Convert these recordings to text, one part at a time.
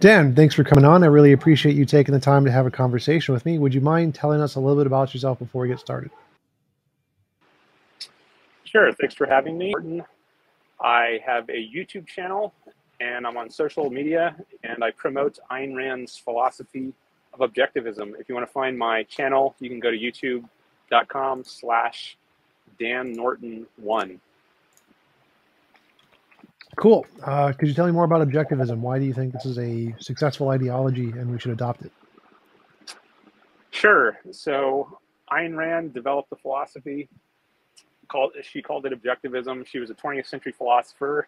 Dan, thanks for coming on. I really appreciate you taking the time to have a conversation with me. Would you mind telling us a little bit about yourself before we get started? Sure. Thanks for having me. I have a YouTube channel, and I'm on social media, and I promote Ayn Rand's philosophy of objectivism. If you want to find my channel, you can go to youtube.com/Dan Norton One. Cool. Could you tell me more about objectivism? Why do you think this is a successful ideology and we should adopt it? Sure. So Ayn Rand developed the philosophy. She called it objectivism. She was a 20th century philosopher.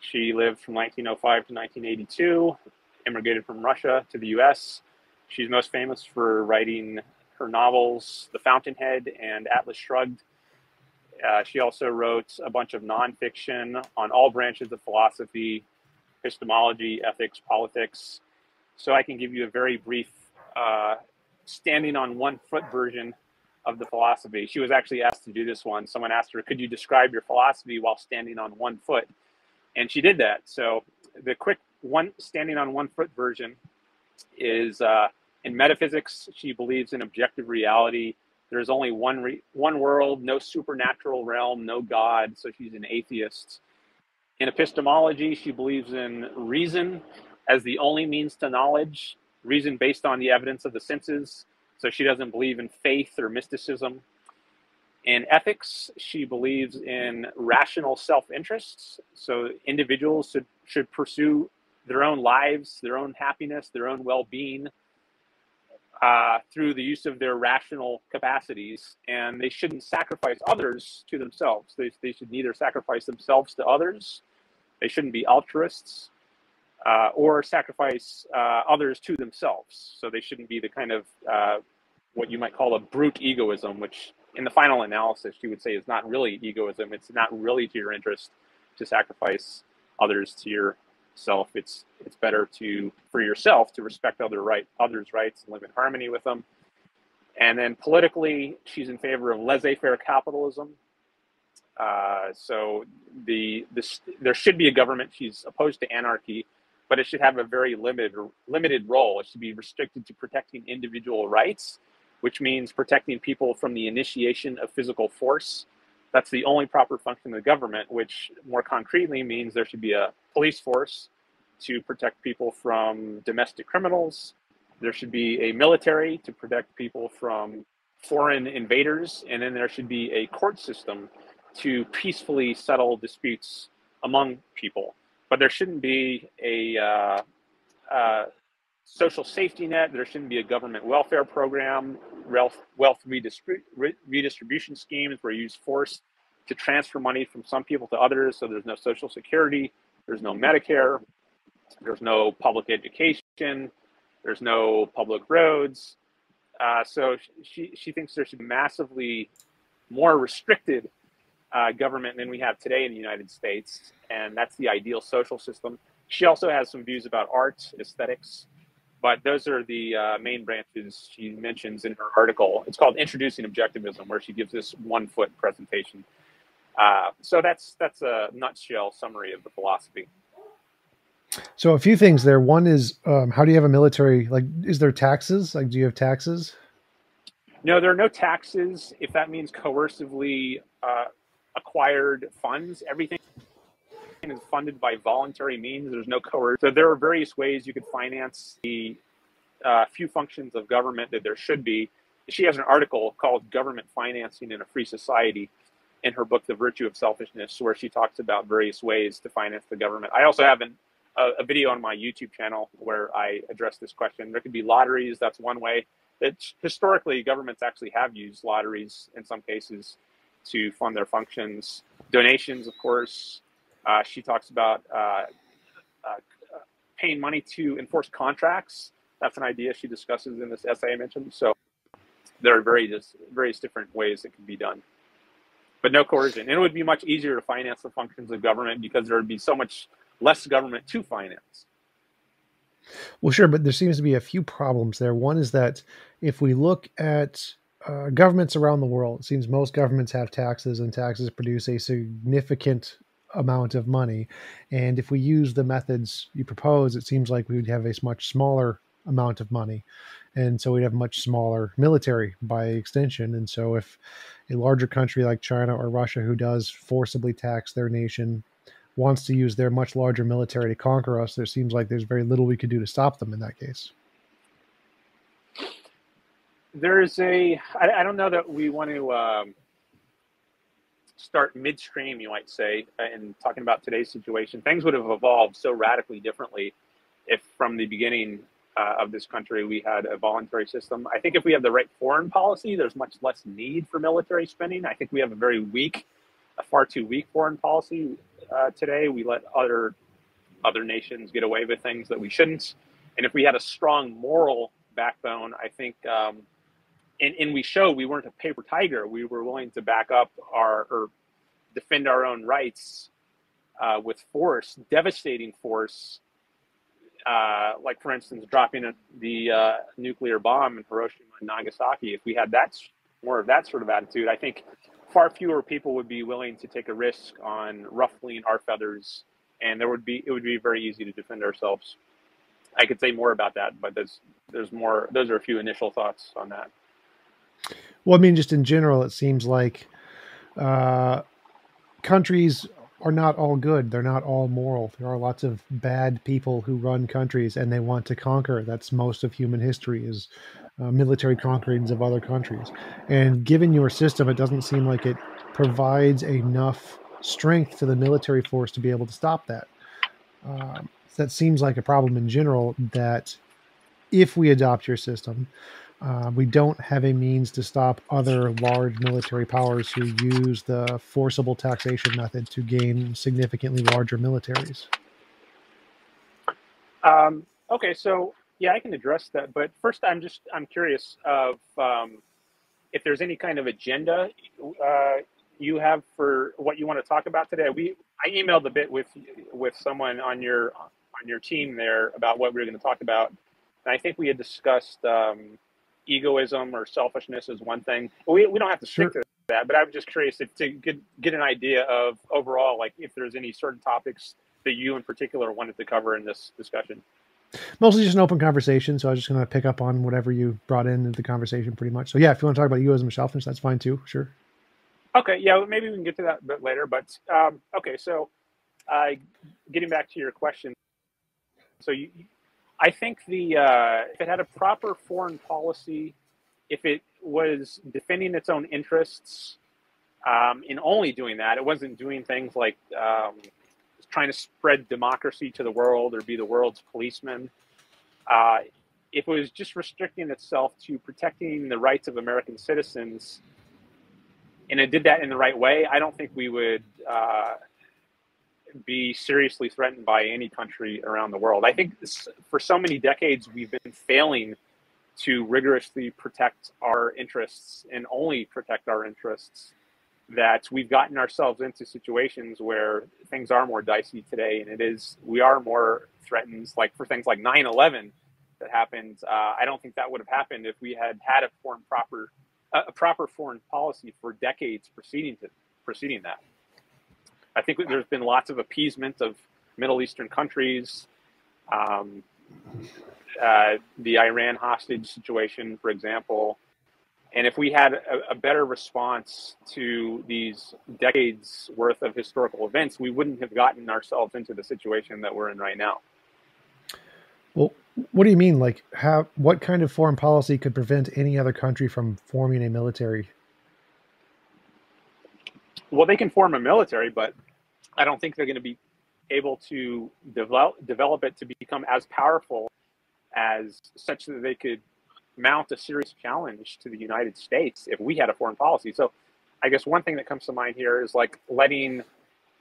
She lived from 1905 to 1982, immigrated from Russia to the US. She's most famous for writing her novels, The Fountainhead and Atlas Shrugged. She also wrote a bunch of nonfiction on all branches of philosophy, epistemology, ethics, politics. So I can give you a very brief standing on one foot version of the philosophy. She was actually asked to do this one. Someone asked her, could you describe your philosophy while standing on one foot? And she did that. So the quick one standing on one foot version is in metaphysics, she believes in objective reality. There's only one world, no supernatural realm, no God, so she's an atheist. In epistemology, she believes in reason as the only means to knowledge, reason based on the evidence of the senses, so she doesn't believe in faith or mysticism. In ethics, she believes in rational self-interests, so individuals should pursue their own lives, their own happiness, their own well-being, through the use of their rational capacities, and they shouldn't sacrifice others to themselves. They should neither sacrifice themselves to others, they shouldn't be altruists, or sacrifice others to themselves. So they shouldn't be the kind of what you might call a brute egoism, which in the final analysis you would say is not really egoism. It's not really to your interest to sacrifice others to your self. It's better for yourself to respect others' rights and live in harmony with them. And then politically, she's in favor of laissez-faire capitalism. So there should be a government. She's opposed to anarchy, but it should have a very limited role. It should be restricted to protecting individual rights, which means protecting people from the initiation of physical force. That's the only proper function of the government, which more concretely means there should be a police force to protect people from domestic criminals. There should be a military to protect people from foreign invaders. And then there should be a court system to peacefully settle disputes among people. But there shouldn't be a social safety net. There shouldn't be a government welfare program, wealth redistribution schemes where you use force to transfer money from some people to others. So there's no Social Security, there's no Medicare, there's no public education, there's no public roads. So she thinks there should be massively more restricted government than we have today in the United States. And that's the ideal social system. She also has some views about art, aesthetics, but those are the main branches she mentions in her article. It's called Introducing Objectivism, where she gives this one-foot presentation. So that's a nutshell summary of the philosophy. So a few things there. One is, how do you have a military? Like, is there taxes? Like, do you have taxes? No, there are no taxes. If that means coercively acquired funds, everything is funded by voluntary means. There's no coercion. So there are various ways you could finance the few functions of government that there should be. She has an article called Government Financing in a Free Society in her book, The Virtue of Selfishness, where she talks about various ways to finance the government. I also have a video on my YouTube channel where I address this question. There could be lotteries. That's one way. Historically, governments actually have used lotteries in some cases to fund their functions. Donations, of course. She talks about paying money to enforce contracts. That's an idea she discusses in this essay I mentioned. So there are various different ways that can be done, but no coercion. And it would be much easier to finance the functions of government because there would be so much less government to finance. Well, sure, but there seems to be a few problems there. One is that if we look at governments around the world, it seems most governments have taxes, and taxes produce a significant amount of money. And if we use the methods you propose, it seems like we would have a much smaller amount of money. And so we'd have much smaller military by extension. And so if a larger country like China or Russia, who does forcibly tax their nation, wants to use their much larger military to conquer us, there seems like there's very little we could do to stop them in that case. There's a, I don't know that we want to start midstream, you might say, in talking about today's situation. Things would have evolved so radically differently if from the beginning of this country we had a voluntary system. I think if we have the right foreign policy, there's much less need for military spending. I think we have a very weak, a far too weak foreign policy today. We let other nations get away with things that we shouldn't. And if we had a strong moral backbone, I think, and we show we weren't a paper tiger. We were willing to back up our, or defend our own rights with force, devastating force, like for instance, dropping the nuclear bomb in Hiroshima and Nagasaki. If we had that, more of that sort of attitude, I think far fewer people would be willing to take a risk on ruffling our feathers, and it would be very easy to defend ourselves. I could say more about that, but there's more. Those are a few initial thoughts on that. Well, I mean, just in general, it seems like countries are not all good. They're not all moral. There are lots of bad people who run countries, and they want to conquer. That's most of human history, is military conquerings of other countries. And given your system, it doesn't seem like it provides enough strength to the military force to be able to stop that. That seems like a problem in general, that if we adopt your system, we don't have a means to stop other large military powers who use the forcible taxation method to gain significantly larger militaries. Okay, so yeah, I can address that. But first, I'm curious of if there's any kind of agenda you have for what you want to talk about today. I emailed a bit with someone on your team there about what we were going to talk about, and I think we had discussed egoism or selfishness is one thing. We don't have to stick to that, but I was just curious if, to get an idea of overall, like if there's any certain topics that you in particular wanted to cover in this discussion. Mostly just an open conversation, so I was just going to pick up on whatever you brought into the conversation pretty much. So yeah, if you want to talk about egoism and selfishness, that's fine too, sure. Okay, yeah, well, maybe we can get to that a bit later, but okay, so getting back to your question. So I think if it had a proper foreign policy, if it was defending its own interests and only doing that, it wasn't doing things like trying to spread democracy to the world or be the world's policeman. If it was just restricting itself to protecting the rights of American citizens, and it did that in the right way, I don't think we would be seriously threatened by any country around the world. I think this, for so many decades, we've been failing to rigorously protect our interests and only protect our interests, that we've gotten ourselves into situations where things are more dicey today, and we are more threatened, like for things like 9/11 that happened. I don't think that would have happened if we had a proper foreign policy for decades preceding that. I think there's been lots of appeasement of Middle Eastern countries, the Iran hostage situation, for example. And if we had a better response to these decades worth of historical events, we wouldn't have gotten ourselves into the situation that we're in right now. Well, what do you mean? Like, what kind of foreign policy could prevent any other country from forming a military? Well, they can form a military, but I don't think they're going to be able to develop it to become as powerful as such that they could mount a serious challenge to the United States if we had a foreign policy. So I guess one thing that comes to mind here is like letting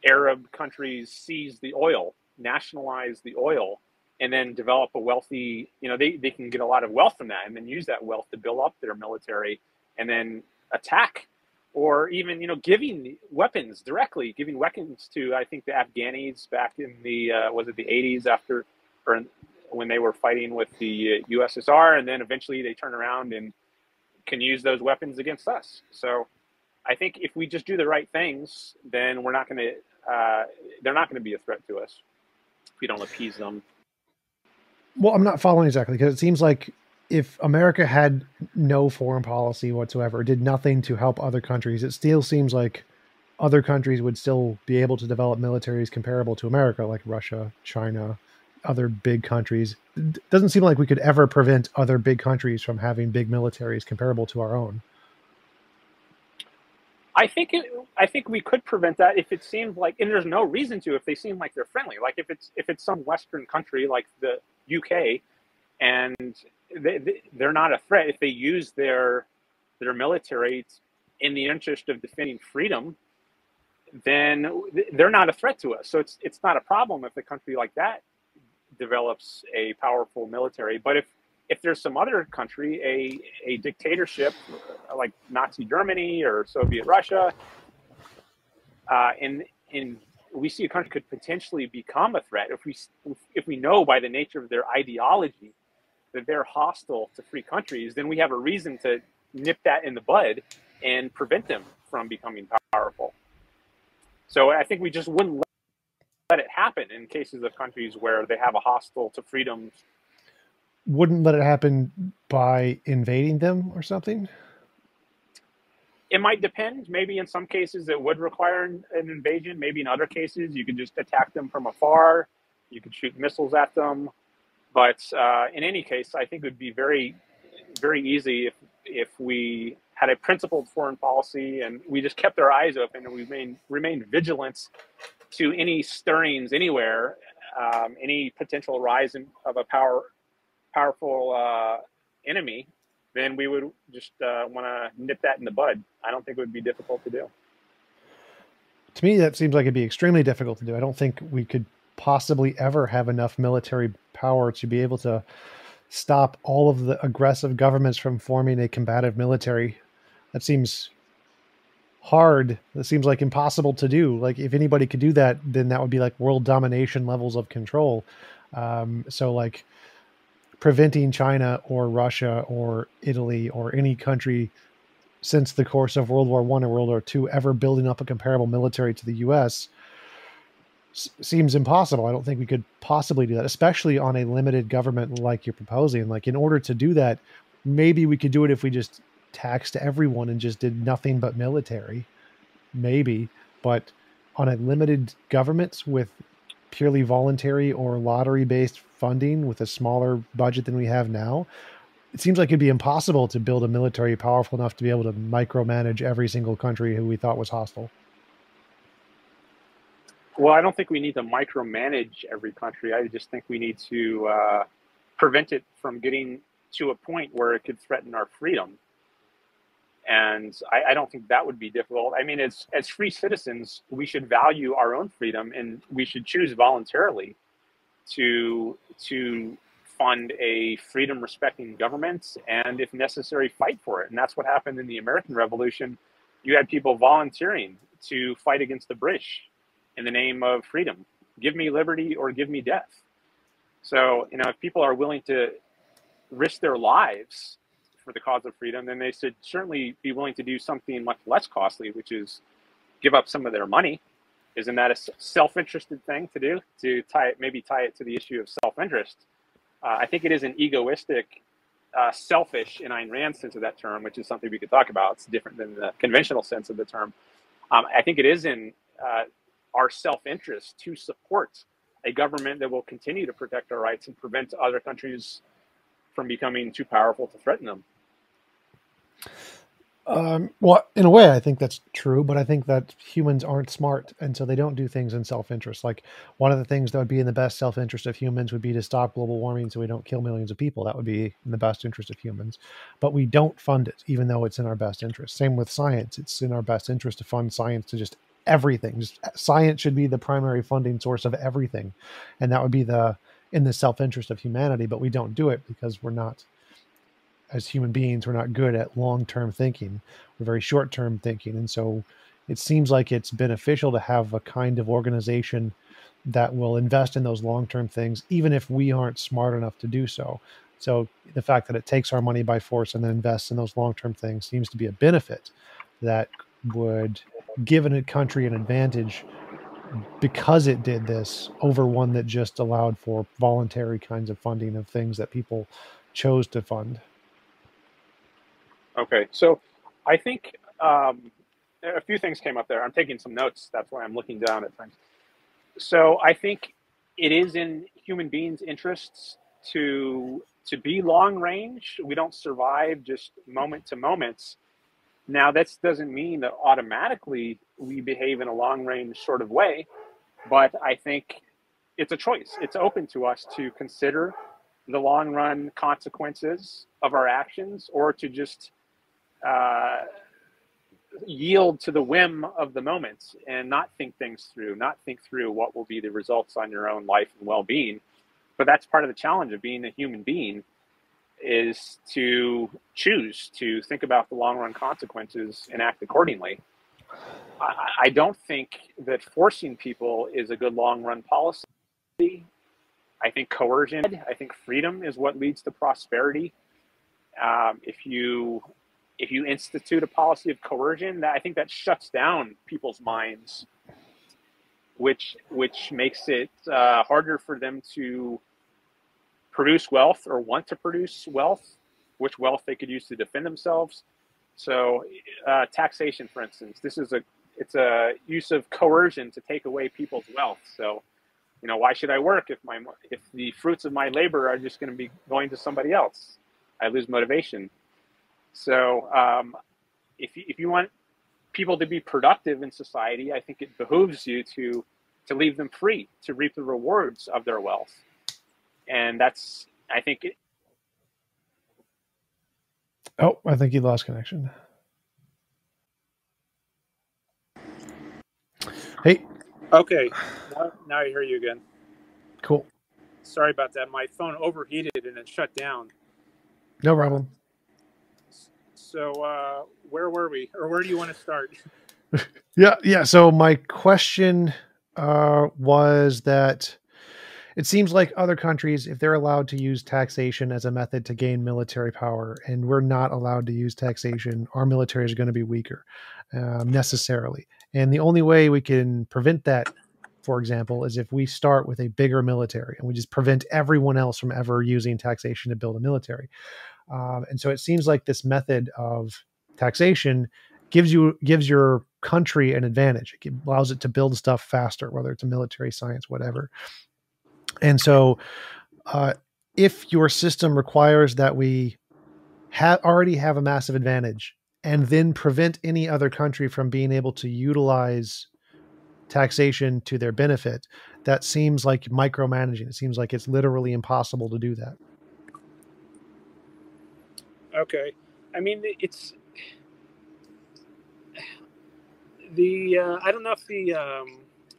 Arab countries seize the oil, nationalize the oil, and then develop a wealthy, they can get a lot of wealth from that and then use that wealth to build up their military and then attack, or even, giving weapons directly, to, I think, the Afghanis back in the, was it the 80s after, or when they were fighting with the USSR, and then eventually they turn around and can use those weapons against us. So I think if we just do the right things, then we're not going to they're not going to be a threat to us if we don't appease them. Well, I'm not following exactly, because it seems like if America had no foreign policy whatsoever, did nothing to help other countries, it still seems like other countries would still be able to develop militaries comparable to America, like Russia, China, other big countries. It doesn't seem like we could ever prevent other big countries from having big militaries comparable to our own. I think we could prevent that if it seemed like, and there's no reason to, if they seem like they're friendly. Like if it's some Western country like the UK, and they're not a threat if they use their military in the interest of defending freedom, then they're not a threat to us. So it's not a problem if a country like that develops a powerful military. But if there's some other country, a dictatorship like Nazi Germany or Soviet Russia, and we see a country could potentially become a threat if we know by the nature of their ideology that they're hostile to free countries, then we have a reason to nip that in the bud and prevent them from becoming powerful. So I think we just wouldn't let it happen in cases of countries where they have a hostile to freedom. Wouldn't let it happen by invading them or something? It might depend. Maybe in some cases it would require an invasion. Maybe in other cases you could just attack them from afar. You could shoot missiles at them. But in any case, I think it would be very, very easy if we had a principled foreign policy and we just kept our eyes open and we remained vigilant to any stirrings anywhere, any potential rise of a powerful enemy, then we would just want to nip that in the bud. I don't think it would be difficult to do. To me, that seems like it'd be extremely difficult to do. I don't think we could possibly ever have enough military power to be able to stop all of the aggressive governments from forming a combative military. That seems hard. That seems like impossible to do. Like if anybody could do that, then that would be like world domination levels of control. So like preventing China or Russia or Italy or any country since the course of World War I or World War II ever building up a comparable military to the US seems impossible. I don't think we could possibly do that, especially on a limited government like you're proposing. Like in order to do that, maybe we could do it if we just taxed everyone and just did nothing but military, maybe. But on a limited government with purely voluntary or lottery-based funding with a smaller budget than we have now, it seems like it'd be impossible to build a military powerful enough to be able to micromanage every single country who we thought was hostile. Well, I don't think we need to micromanage every country. I just think we need to prevent it from getting to a point where it could threaten our freedom. And I don't think that would be difficult. I mean, as free citizens, we should value our own freedom and we should choose voluntarily to fund a freedom-respecting government and, if necessary, fight for it. And that's what happened in the American Revolution. You had people volunteering to fight against the British in the name of freedom. Give me liberty or give me death. So, you know, if people are willing to risk their lives for the cause of freedom, then they should certainly be willing to do something much less costly, which is give up some of their money. Isn't that a self-interested thing to do? To maybe tie it to the issue of self-interest. I think it is an egoistic, selfish, in Ayn Rand's sense of that term, which is something we could talk about. It's different than the conventional sense of the term. I think it is in our self-interest to support a government that will continue to protect our rights and prevent other countries from becoming too powerful to threaten them. Well, in a way, I think that's true, but I think that humans aren't smart, and so they don't do things in self-interest. Like one of the things that would be in the best self-interest of humans would be to stop global warming so we don't kill millions of people. That would be in the best interest of humans, but we don't fund it, even though it's in our best interest. Same with science. It's in our best interest to fund science to just everything. Just science should be the primary funding source of everything. And that would be in the self-interest of humanity, but we don't do it because we're not, as human beings, we're not good at long-term thinking. We're very short-term thinking. And so it seems like it's beneficial to have a kind of organization that will invest in those long-term things, even if we aren't smart enough to do so. So the fact that it takes our money by force and then invests in those long-term things seems to be a benefit that would give a country an advantage because it did this over one that just allowed for voluntary kinds of funding of things that people chose to fund. Okay, so I think a few things came up there. I'm taking some notes. That's why I'm looking down at things. So I think it is in human beings' interests to be long range. We don't survive just moment to moments. Now, that doesn't mean that automatically we behave in a long range sort of way, but I think it's a choice. It's open to us to consider the long run consequences of our actions, or to just yield to the whim of the moment and not think things through, not think through what will be the results on your own life and well-being. But that's part of the challenge of being a human being, is to choose to think about the long-run consequences and act accordingly. I don't think that forcing people is a good long-run policy. I think coercion, I think freedom is what leads to prosperity. If you institute a policy of coercion, I think that shuts down people's minds, which makes it harder for them to produce wealth, or want to produce wealth, which wealth they could use to defend themselves. So taxation, for instance, this is it's a use of coercion to take away people's wealth. So, you know, why should I work if the fruits of my labor are just going to be going to somebody else? I lose motivation. So if you want people to be productive in society, I think it behooves you to leave them free to reap the rewards of their wealth. And that's, I think. Oh, I think you lost connection. Hey. Okay. Now I hear you again. Cool. Sorry about that. My phone overheated and it shut down. No problem. So where were we, or where do you want to start? Yeah. So my question was that it seems like other countries, if they're allowed to use taxation as a method to gain military power, and we're not allowed to use taxation, our military is going to be weaker necessarily. And the only way we can prevent that, for example, is if we start with a bigger military and we just prevent everyone else from ever using taxation to build a military. And so it seems like this method of taxation gives your country an advantage. It allows it to build stuff faster, whether it's a military, science, whatever. And so if your system requires that we already have a massive advantage, and then prevent any other country from being able to utilize taxation to their benefit, that seems like micromanaging. It seems like it's literally impossible to do that. Okay. I mean, it's the, I don't know if the,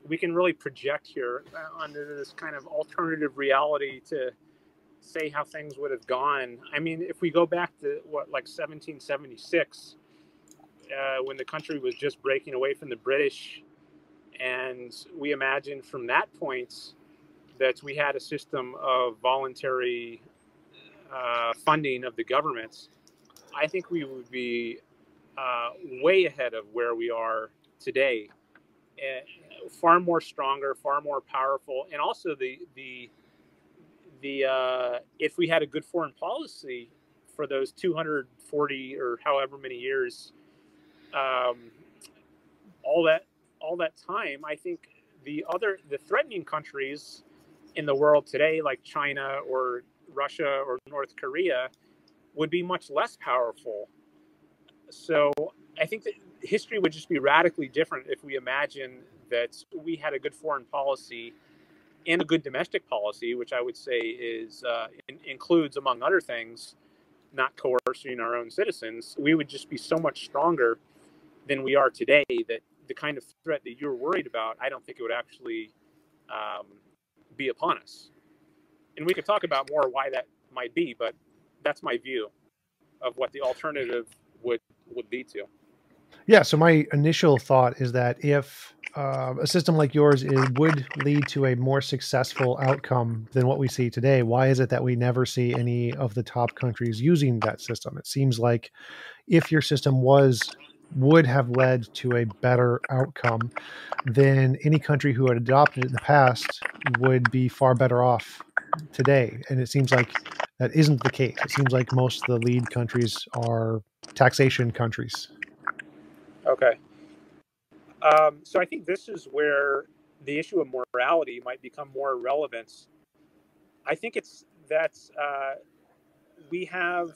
we can really project here under this kind of alternative reality to say how things would have gone. I mean, if we go back to like 1776, when the country was just breaking away from the British, and we imagine from that point that we had a system of voluntary funding of the government, I think we would be way ahead of where we are today. Far more stronger, far more powerful, and also the if we had a good foreign policy for those 240 or however many years, all that time, I think the threatening countries in the world today, like China or Russia or North Korea, would be much less powerful. So I think that history would just be radically different if we imagine that we had a good foreign policy and a good domestic policy, which I would say is includes, among other things, not coercing our own citizens. We would just be so much stronger than we are today that the kind of threat that you're worried about, I don't think it would actually be upon us. And we could talk about more why that might be, but that's my view of what the alternative would lead to. Yeah. So my initial thought is that if a system like yours, it would lead to a more successful outcome than what we see today. Why is it that we never see any of the top countries using that system? It seems like if your system was would have led to a better outcome, then any country who had adopted it in the past would be far better off today. And it seems like that isn't the case. It seems like most of the lead countries are taxation countries. Okay. So I think this is where the issue of morality might become more relevant. I think it's that we have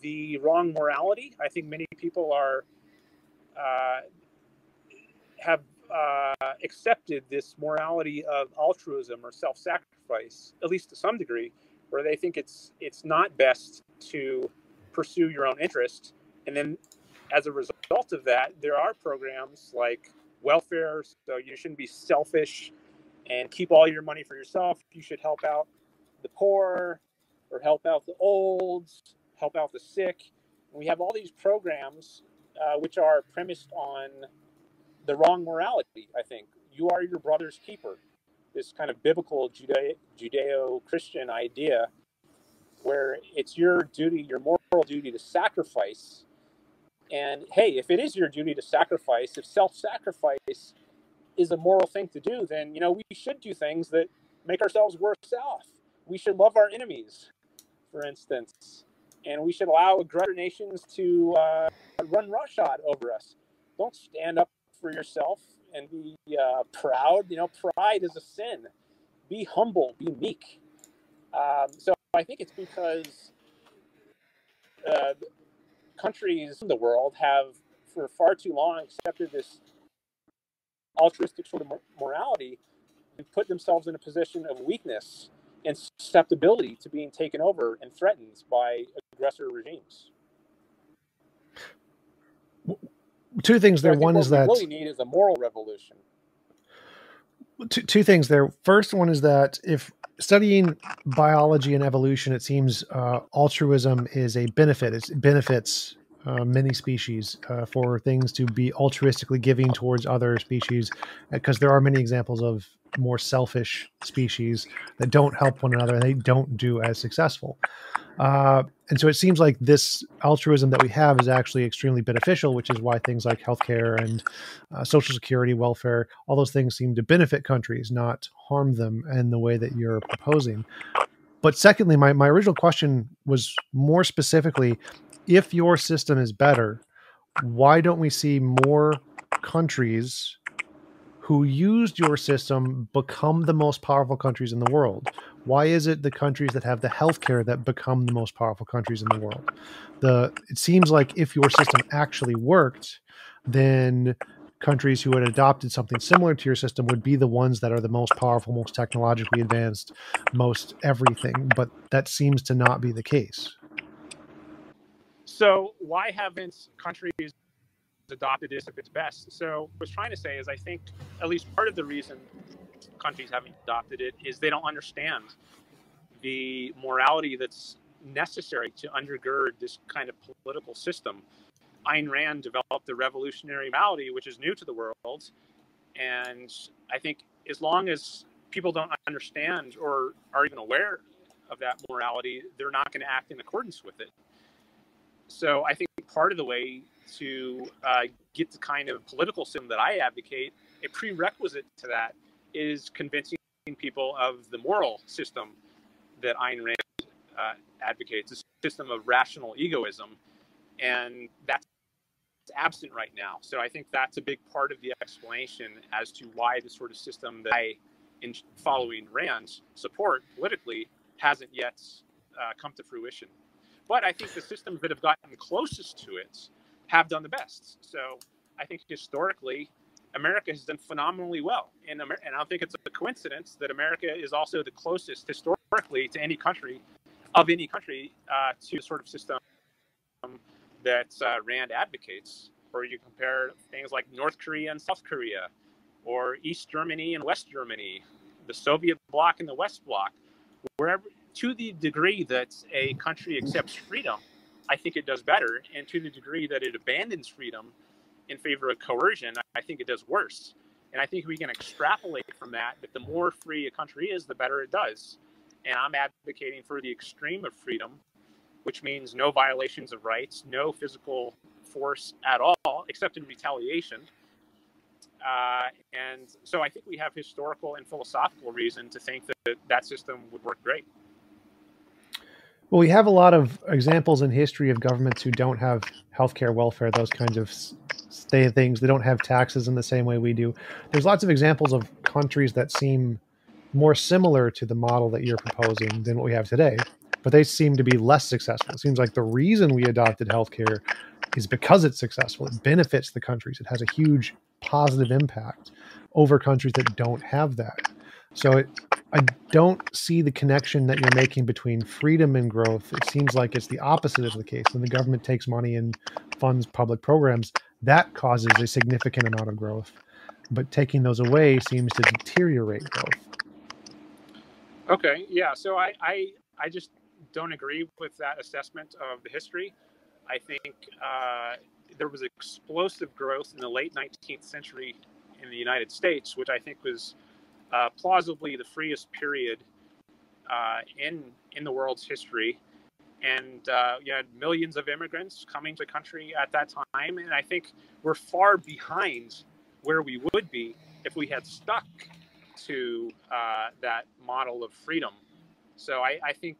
the wrong morality. I think many people are have accepted this morality of altruism or self-sacrifice, at least to some degree, where they think it's not best to pursue your own interest. And then as a result of that, there are programs like welfare, so you shouldn't be selfish and keep all your money for yourself. You should help out the poor or help out the old, help out the sick. And we have all these programs which are premised on the wrong morality, I think. You are your brother's keeper. This kind of biblical Judeo-Christian idea where it's your duty, your moral duty to sacrifice. And hey, if it is your duty to sacrifice, if self-sacrifice is a moral thing to do, then, you know, we should do things that make ourselves worse off. We should love our enemies, for instance. And we should allow aggressor nations to run roughshod over us. Don't stand up for yourself and be proud. You know, pride is a sin. Be humble. Be meek. So I think it's because countries in the world have, for far too long, accepted this altruistic sort of morality and put themselves in a position of weakness and susceptibility to being taken over and threatened by aggressor regimes. Two things there. One is that what we really need is a moral revolution. Two things there. First one is that if studying biology and evolution, it seems altruism is a benefit. It benefits many species for things to be altruistically giving towards other species, because there are many examples of more selfish species that don't help one another and they don't do as successful. And so it seems like this altruism that we have is actually extremely beneficial, which is why things like healthcare and social security, welfare, all those things seem to benefit countries, not harm them in the way that you're proposing. But secondly, my original question was more specifically, if your system is better, why don't we see more countries who used your system become the most powerful countries in the world? Why is it the countries that have the healthcare that become the most powerful countries in the world? It seems like if your system actually worked, then countries who had adopted something similar to your system would be the ones that are the most powerful, most technologically advanced, most everything. But that seems to not be the case. So why haven't countries adopted this if it's best? So what I was trying to say is I think at least part of the reason countries haven't adopted it is they don't understand the morality that's necessary to undergird this kind of political system. Ayn Rand developed the revolutionary morality, which is new to the world. And I think as long as people don't understand or are even aware of that morality, they're not going to act in accordance with it. So I think part of the way to get the kind of political system that I advocate, a prerequisite to that is convincing people of the moral system that Ayn Rand advocates, a system of rational egoism. And that's absent right now. So I think that's a big part of the explanation as to why the sort of system that I, in following Rand's support politically, hasn't yet come to fruition. But I think the systems that have gotten closest to it have done the best. So I think historically, America has done phenomenally well. And I don't think it's a coincidence that America is also the closest historically to any country to the sort of system that Rand advocates, or you compare things like North Korea and South Korea, or East Germany and West Germany, the Soviet bloc and the West bloc, wherever. To the degree that a country accepts freedom, I think it does better. And to the degree that it abandons freedom in favor of coercion, I think it does worse. And I think we can extrapolate from that the more free a country is, the better it does. And I'm advocating for the extreme of freedom, which means no violations of rights, no physical force at all, except in retaliation. And so I think we have historical and philosophical reason to think that that system would work great. Well, we have a lot of examples in history of governments who don't have healthcare, welfare, those kinds of things. They don't have taxes in the same way we do. There's lots of examples of countries that seem more similar to the model that you're proposing than what we have today, but they seem to be less successful. It seems like the reason we adopted healthcare is because it's successful. It benefits the countries. It has a huge positive impact over countries that don't have that. So I don't see the connection that you're making between freedom and growth. It seems like it's the opposite of the case. When the government takes money and funds public programs, that causes a significant amount of growth. But taking those away seems to deteriorate growth. Okay, yeah. So I just don't agree with that assessment of the history. I think there was explosive growth in the late 19th century in the United States, which I think was plausibly the freest period in the world's history. And you had millions of immigrants coming to the country at that time. And I think we're far behind where we would be if we had stuck to that model of freedom. So I think,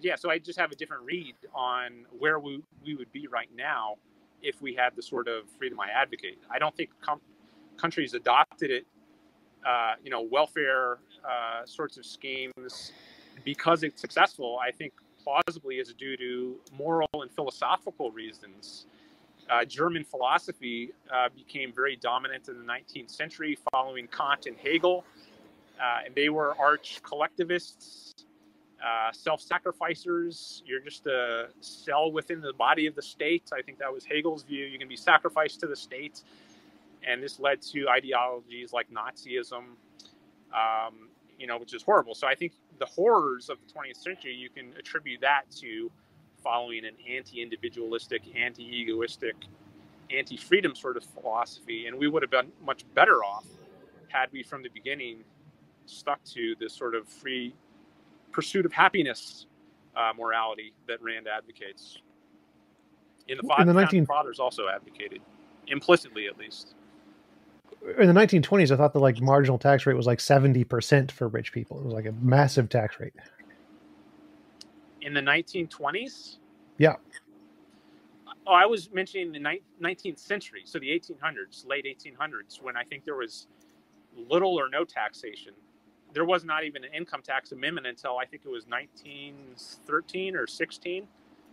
yeah, so I just have a different read on where we would be right now if we had the sort of freedom I advocate. I don't think countries adopted it, you know, welfare sorts of schemes because it's successful. I think plausibly is due to moral and philosophical reasons. German philosophy became very dominant in the 19th century following Kant and Hegel. And they were arch collectivists, self-sacrificers. You're just a cell within the body of the state. I think that was Hegel's view. You can be sacrificed to the state. And this led to ideologies like Nazism, you know, which is horrible. So I think the horrors of the 20th century, you can attribute that to following an anti-individualistic, anti-egoistic, anti-freedom sort of philosophy. And we would have been much better off had we from the beginning stuck to this sort of free pursuit of happiness morality that Rand advocates. The founding fathers also advocated, implicitly at least. In the 1920s, I thought the like marginal tax rate was like 70% for rich people. It was like a massive tax rate. In the 1920s? Yeah. Oh, I was mentioning the 19th century, so the 1800s, late 1800s, when I think there was little or no taxation. There was not even an income tax amendment until I think it was 1913 or 16,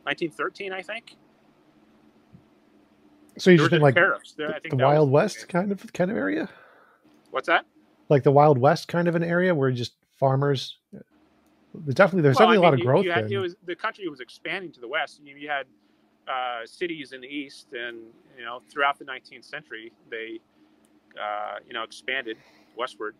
1913, I think. So you just think like the Wild West kind of area? What's that? Like the Wild West kind of an area where just farmers. There's definitely a lot of growth there. The country was expanding to the West. You had cities in the East, and you know throughout the 19th century they you know expanded westward.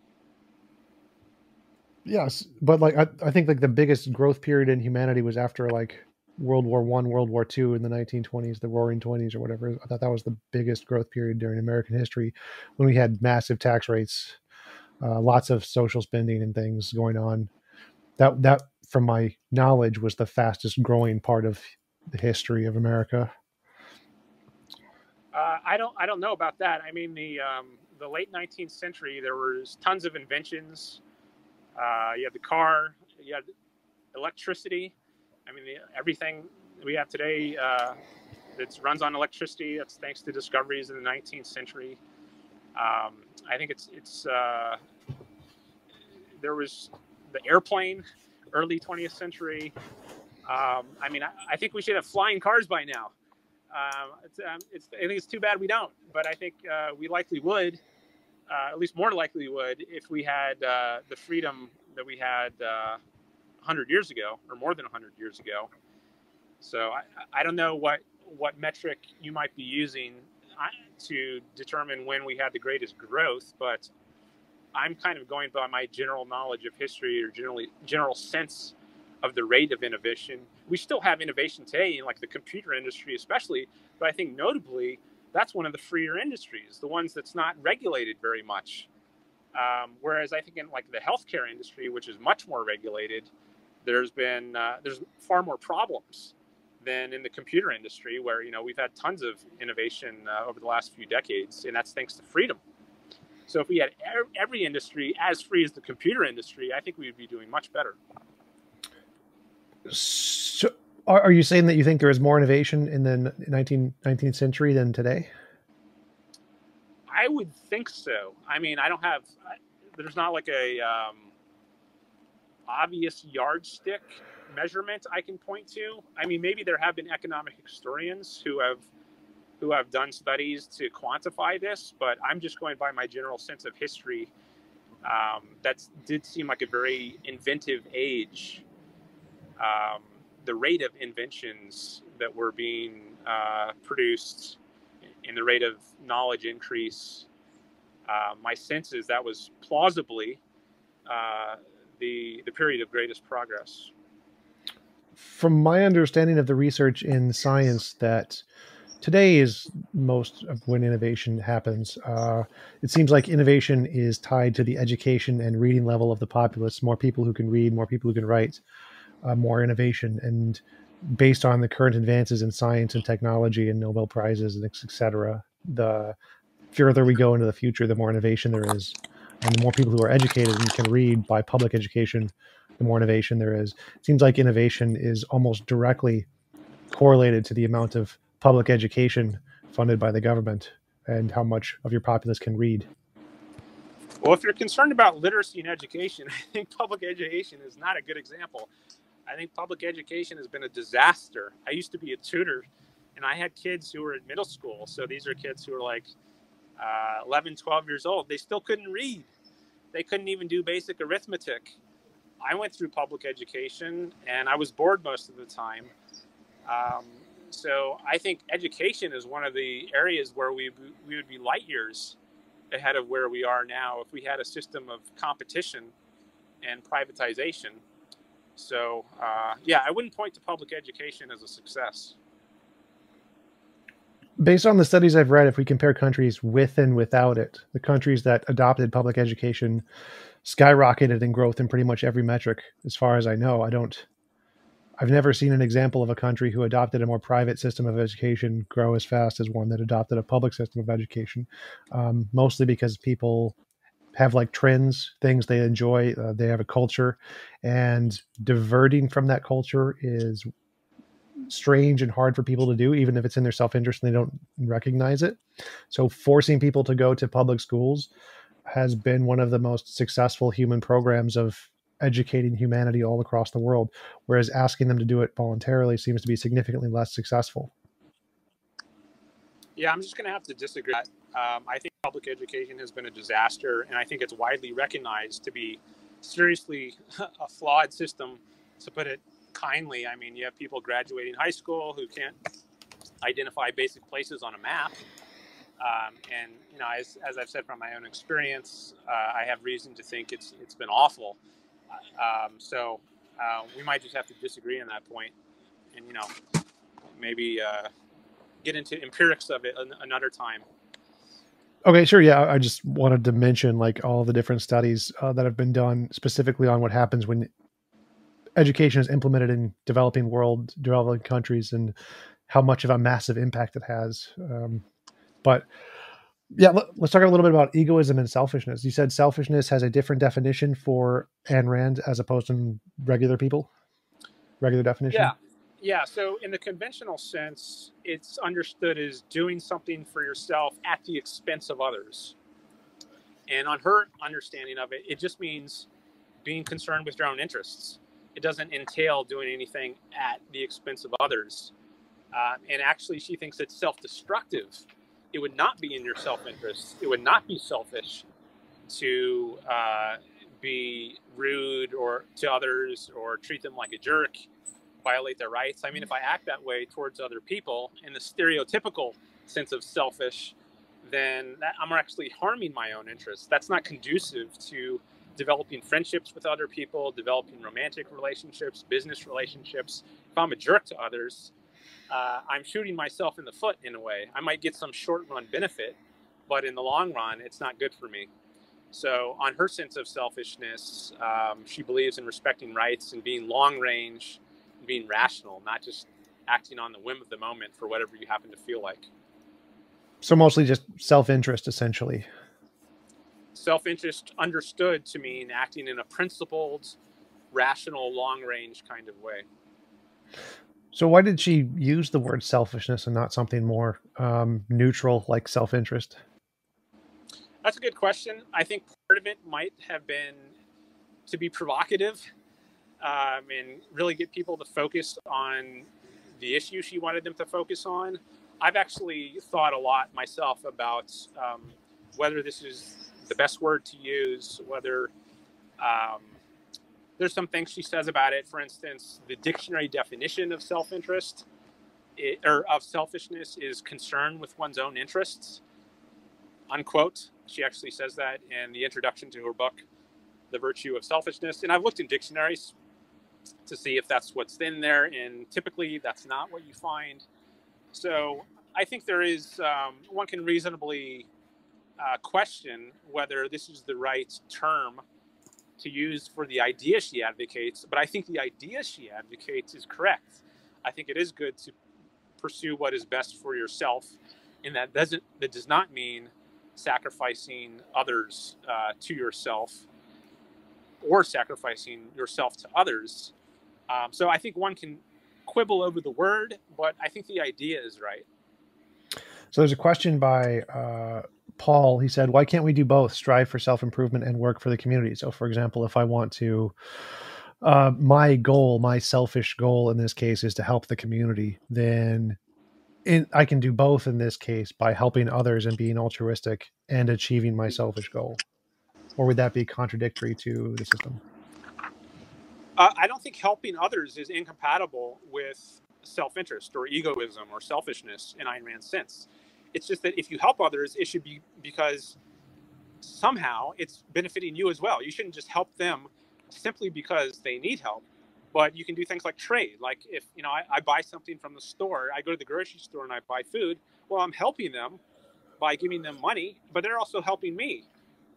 Yes, but like I think like the biggest growth period in humanity was after like World War I, World War II in the 1920s, the Roaring Twenties or whatever. I thought that was the biggest growth period during American history, when we had massive tax rates, lots of social spending and things going on. That from my knowledge was the fastest growing part of the history of America. I don't know about that. I mean, the late 19th century, there was tons of inventions. You had the car, you had electricity. I mean, everything we have today that runs on electricity. That's thanks to discoveries in the 19th century. I think there was the airplane, early 20th century. I mean, I think we should have flying cars by now. I think it's too bad we don't, but I think we likely would, at least more likely would, if we had the freedom that we had 100 years ago, or more than 100 years ago. So I don't know what metric you might be using to determine when we had the greatest growth, but I'm kind of going by my general knowledge of history, or general sense of the rate of innovation. We still have innovation today in like the computer industry especially, but I think notably that's one of the freer industries, the ones that's not regulated very much. Whereas I think in like the healthcare industry, which is much more regulated, there's far more problems. than in the computer industry, where, you know, we've had tons of innovation over the last few decades, and that's thanks to freedom. So if we had every industry as free as the computer industry, I think we'd be doing much better. So are you saying that you think there is more innovation in the 19th century than today? I would think so. I mean, I don't have, there's not like a obvious yardstick measurement I can point to. I mean, maybe there have been economic historians who have done studies to quantify this, but I'm just going by my general sense of history. That did seem like a very inventive age. The rate of inventions that were being produced and the rate of knowledge increase, my sense is that was plausibly the period of greatest progress. From my understanding of the research in science that today is most of when innovation happens. It seems like innovation is tied to the education and reading level of the populace. More people who can read, more people who can write, more innovation. And based on the current advances in science and technology and Nobel Prizes, and et cetera, the further we go into the future, the more innovation there is. And the more people who are educated and can read by public education, the more innovation there is. It seems like innovation is almost directly correlated to the amount of public education funded by the government and how much of your populace can read. Well, if you're concerned about literacy and education, I think public education is not a good example. I think public education has been a disaster. I used to be a tutor, and I had kids who were in middle school. So these are kids who are like 11, 12 years old. They still couldn't read. They couldn't even do basic arithmetic. I went through public education, and I was bored most of the time. So I think education is one of the areas where we would be light years ahead of where we are now if we had a system of competition and privatization. So, yeah, I wouldn't point to public education as a success. Based on the studies I've read, if we compare countries with and without it, the countries that adopted public education skyrocketed in growth in pretty much every metric, as far as I know. I've never seen an example of a country who adopted a more private system of education grow as fast as one that adopted a public system of education, mostly because people have like trends, things they enjoy, they have a culture, and diverting from that culture is strange and hard for people to do, even if it's in their self-interest and they don't recognize it. So forcing people to go to public schools has been one of the most successful human programs of educating humanity all across the world, whereas asking them to do it voluntarily seems to be significantly less successful. Yeah, I'm just going to have to disagree. I think public education has been a disaster, and I think it's widely recognized to be seriously a flawed system, to put it kindly. I mean, you have people graduating high school who can't identify basic places on a map. And, you know, as I've said from my own experience, I have reason to think it's been awful. So we might just have to disagree on that point, and, you know, maybe get into empirics of it another time. Okay, sure. Yeah, I just wanted to mention like all the different studies that have been done specifically on what happens when education is implemented in developing countries and how much of a massive impact it has. But yeah, let's talk a little bit about egoism and selfishness. You said selfishness has a different definition for Ayn Rand as opposed to regular people, regular definition? Yeah. So in the conventional sense, it's understood as doing something for yourself at the expense of others. And on her understanding of it, it just means being concerned with your own interests. It doesn't entail doing anything at the expense of others. And actually, she thinks it's self-destructive. It would not be in your self-interest. It would not be selfish to be rude or to others or treat them like a jerk, violate their rights. I mean, if I act that way towards other people in the stereotypical sense of selfish, then I'm actually harming my own interests. That's not conducive to developing friendships with other people, developing romantic relationships, business relationships. If I'm a jerk to others, I'm shooting myself in the foot in a way. I might get some short-run benefit, but in the long run, it's not good for me. So on her sense of selfishness, she believes in respecting rights and being long-range, being rational, not just acting on the whim of the moment for whatever you happen to feel like. So mostly just self-interest, essentially. Self-interest understood to mean acting in a principled, rational, long-range kind of way. So why did she use the word selfishness and not something more neutral like self-interest? That's a good question. I think part of it might have been to be provocative and really get people to focus on the issue she wanted them to focus on. I've actually thought a lot myself about whether this is the best word to use, whether there's some things she says about it. For instance, the dictionary definition of self-interest or of selfishness is concern with one's own interests, unquote. She actually says that in the introduction to her book, The Virtue of Selfishness. And I've looked in dictionaries to see if that's what's in there. And typically that's not what you find. So I think there is, one can reasonably question whether this is the right term to use for the idea she advocates. But I think the idea she advocates is correct. I think it is good to pursue what is best for yourself. And that does not mean sacrificing others to yourself or sacrificing yourself to others. So I think one can quibble over the word, but I think the idea is right. So there's a question by Paul. He said, why can't we do both? Strive for self-improvement and work for the community. So for example, if I want to, my selfish goal in this case is to help the community, then I can do both in this case by helping others and being altruistic and achieving my selfish goal. Or would that be contradictory to the system? I don't think helping others is incompatible with self-interest or egoism or selfishness in Ayn Rand's sense. It's just that if you help others, it should be because somehow it's benefiting you as well. You shouldn't just help them simply because they need help, but you can do things like trade. Like if, you know, I buy something from the store, I go to the grocery store and I buy food. Well, I'm helping them by giving them money, but they're also helping me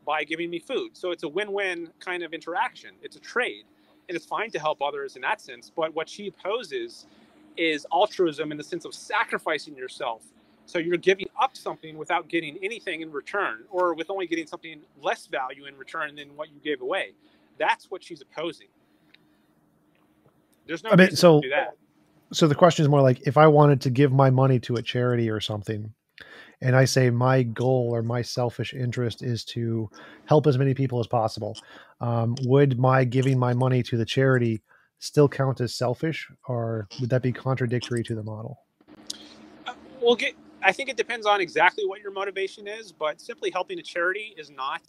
by giving me food. So it's a win-win kind of interaction. It's a trade. And it's fine to help others in that sense, but what she opposes is altruism in the sense of sacrificing yourself. So you're giving up something without getting anything in return, or with only getting something less value in return than what you gave away. That's what she's opposing. There's no reason to do that. So the question is more like, if I wanted to give my money to a charity or something, and I say my goal or my selfish interest is to help as many people as possible, would my giving my money to the charity still count as selfish, or would that be contradictory to the model? I think it depends on exactly what your motivation is, but simply helping a charity is not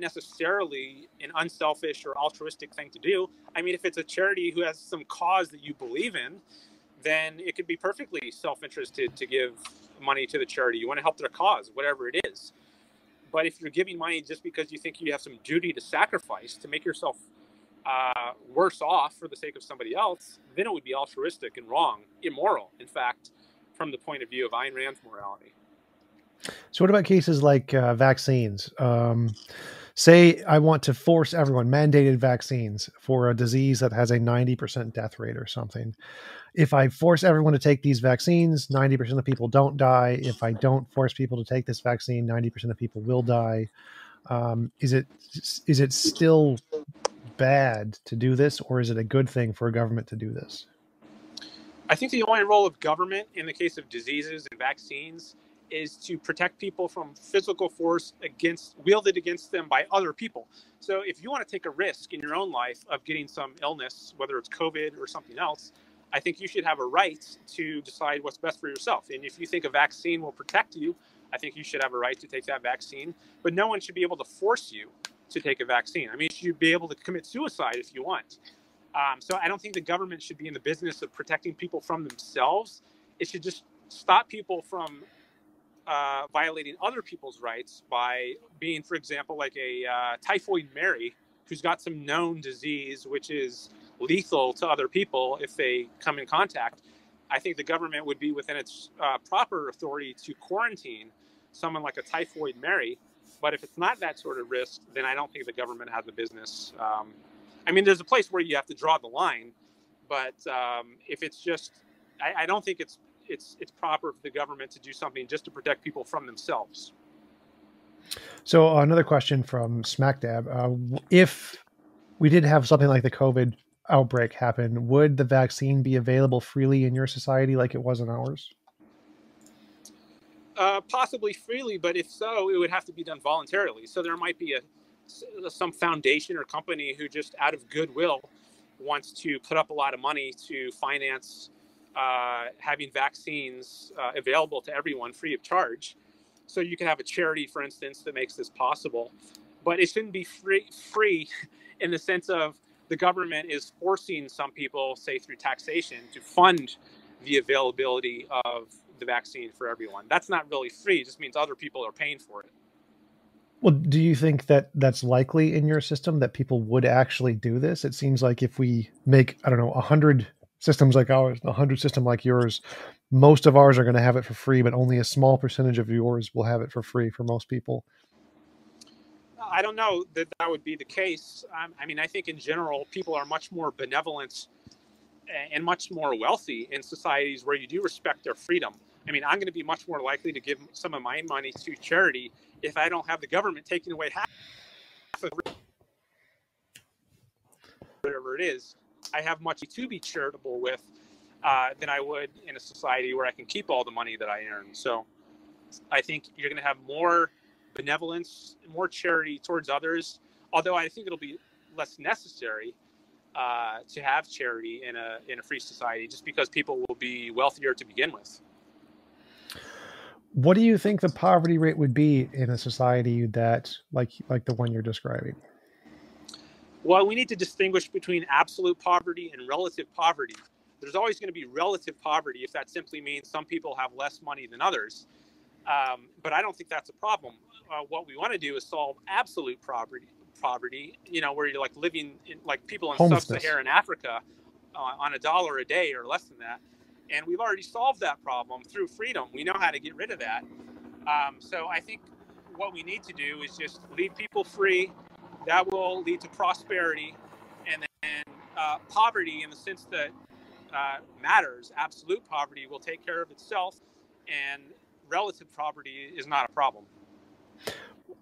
necessarily an unselfish or altruistic thing to do. I mean, if it's a charity who has some cause that you believe in, then it could be perfectly self-interested to give money to the charity. You want to help their cause, whatever it is. But if you're giving money just because you think you have some duty to sacrifice, to make yourself worse off for the sake of somebody else, then it would be altruistic and wrong, immoral, in fact, from the point of view of Ayn Rand's morality. So what about cases like vaccines? Say I want to force everyone, mandated vaccines for a disease that has a 90% death rate or something. If I force everyone to take these vaccines, 90% of people don't die. If I don't force people to take this vaccine, 90% of people will die. Is it still bad to do this, or is it a good thing for a government to do this? I think the only role of government in the case of diseases and vaccines is to protect people from physical force wielded against them by other people. So if you want to take a risk in your own life of getting some illness, whether it's COVID or something else, I think you should have a right to decide what's best for yourself. And if you think a vaccine will protect you, I think you should have a right to take that vaccine. But no one should be able to force you to take a vaccine. I mean, you should be able to commit suicide if you want. So I don't think the government should be in the business of protecting people from themselves. It should just stop people from violating other people's rights by being, for example, like a typhoid Mary who's got some known disease which is lethal to other people if they come in contact. I think the government would be within its proper authority to quarantine someone like a typhoid Mary. But if it's not that sort of risk, then I don't think the government has a business. I mean, there's a place where you have to draw the line, But if it's just, I don't think it's proper for the government to do something just to protect people from themselves. So another question from Smack Dab: if we did have something like the COVID outbreak happen, would the vaccine be available freely in your society like it was in ours? Possibly freely, but if so, it would have to be done voluntarily. So there might be some foundation or company who just out of goodwill wants to put up a lot of money to finance having vaccines available to everyone free of charge. So you can have a charity, for instance, that makes this possible. But it shouldn't be free in the sense of the government is forcing some people, say through taxation, to fund the availability of the vaccine for everyone. That's not really free. It just means other people are paying for it. Well, do you think that that's likely in your system, that people would actually do this? It seems like if we make, I don't know, 100 systems like ours, 100 system like yours, most of ours are going to have it for free, but only a small percentage of yours will have it for free for most people. I don't know that that would be the case. I mean, I think in general, people are much more benevolent and much more wealthy in societies where you do respect their freedom. I mean, I'm going to be much more likely to give some of my money to charity if I don't have the government taking away half of whatever it is. I have much to be charitable with than I would in a society where I can keep all the money that I earn. So I think you're going to have more benevolence, more charity towards others, although I think it'll be less necessary to have charity in a free society, just because people will be wealthier to begin with. What do you think the poverty rate would be in a society that like the one you're describing? Well, we need to distinguish between absolute poverty and relative poverty. There's always going to be relative poverty if that simply means some people have less money than others. But I don't think that's a problem. What we want to do is solve absolute poverty, you know, where you're like living in, like people in sub-Saharan Africa on $1 a day or less than that. And we've already solved that problem through freedom. We know how to get rid of that. So I think what we need to do is just leave people free. That will lead to prosperity. And then poverty in the sense that matters, absolute poverty will take care of itself, and relative poverty is not a problem.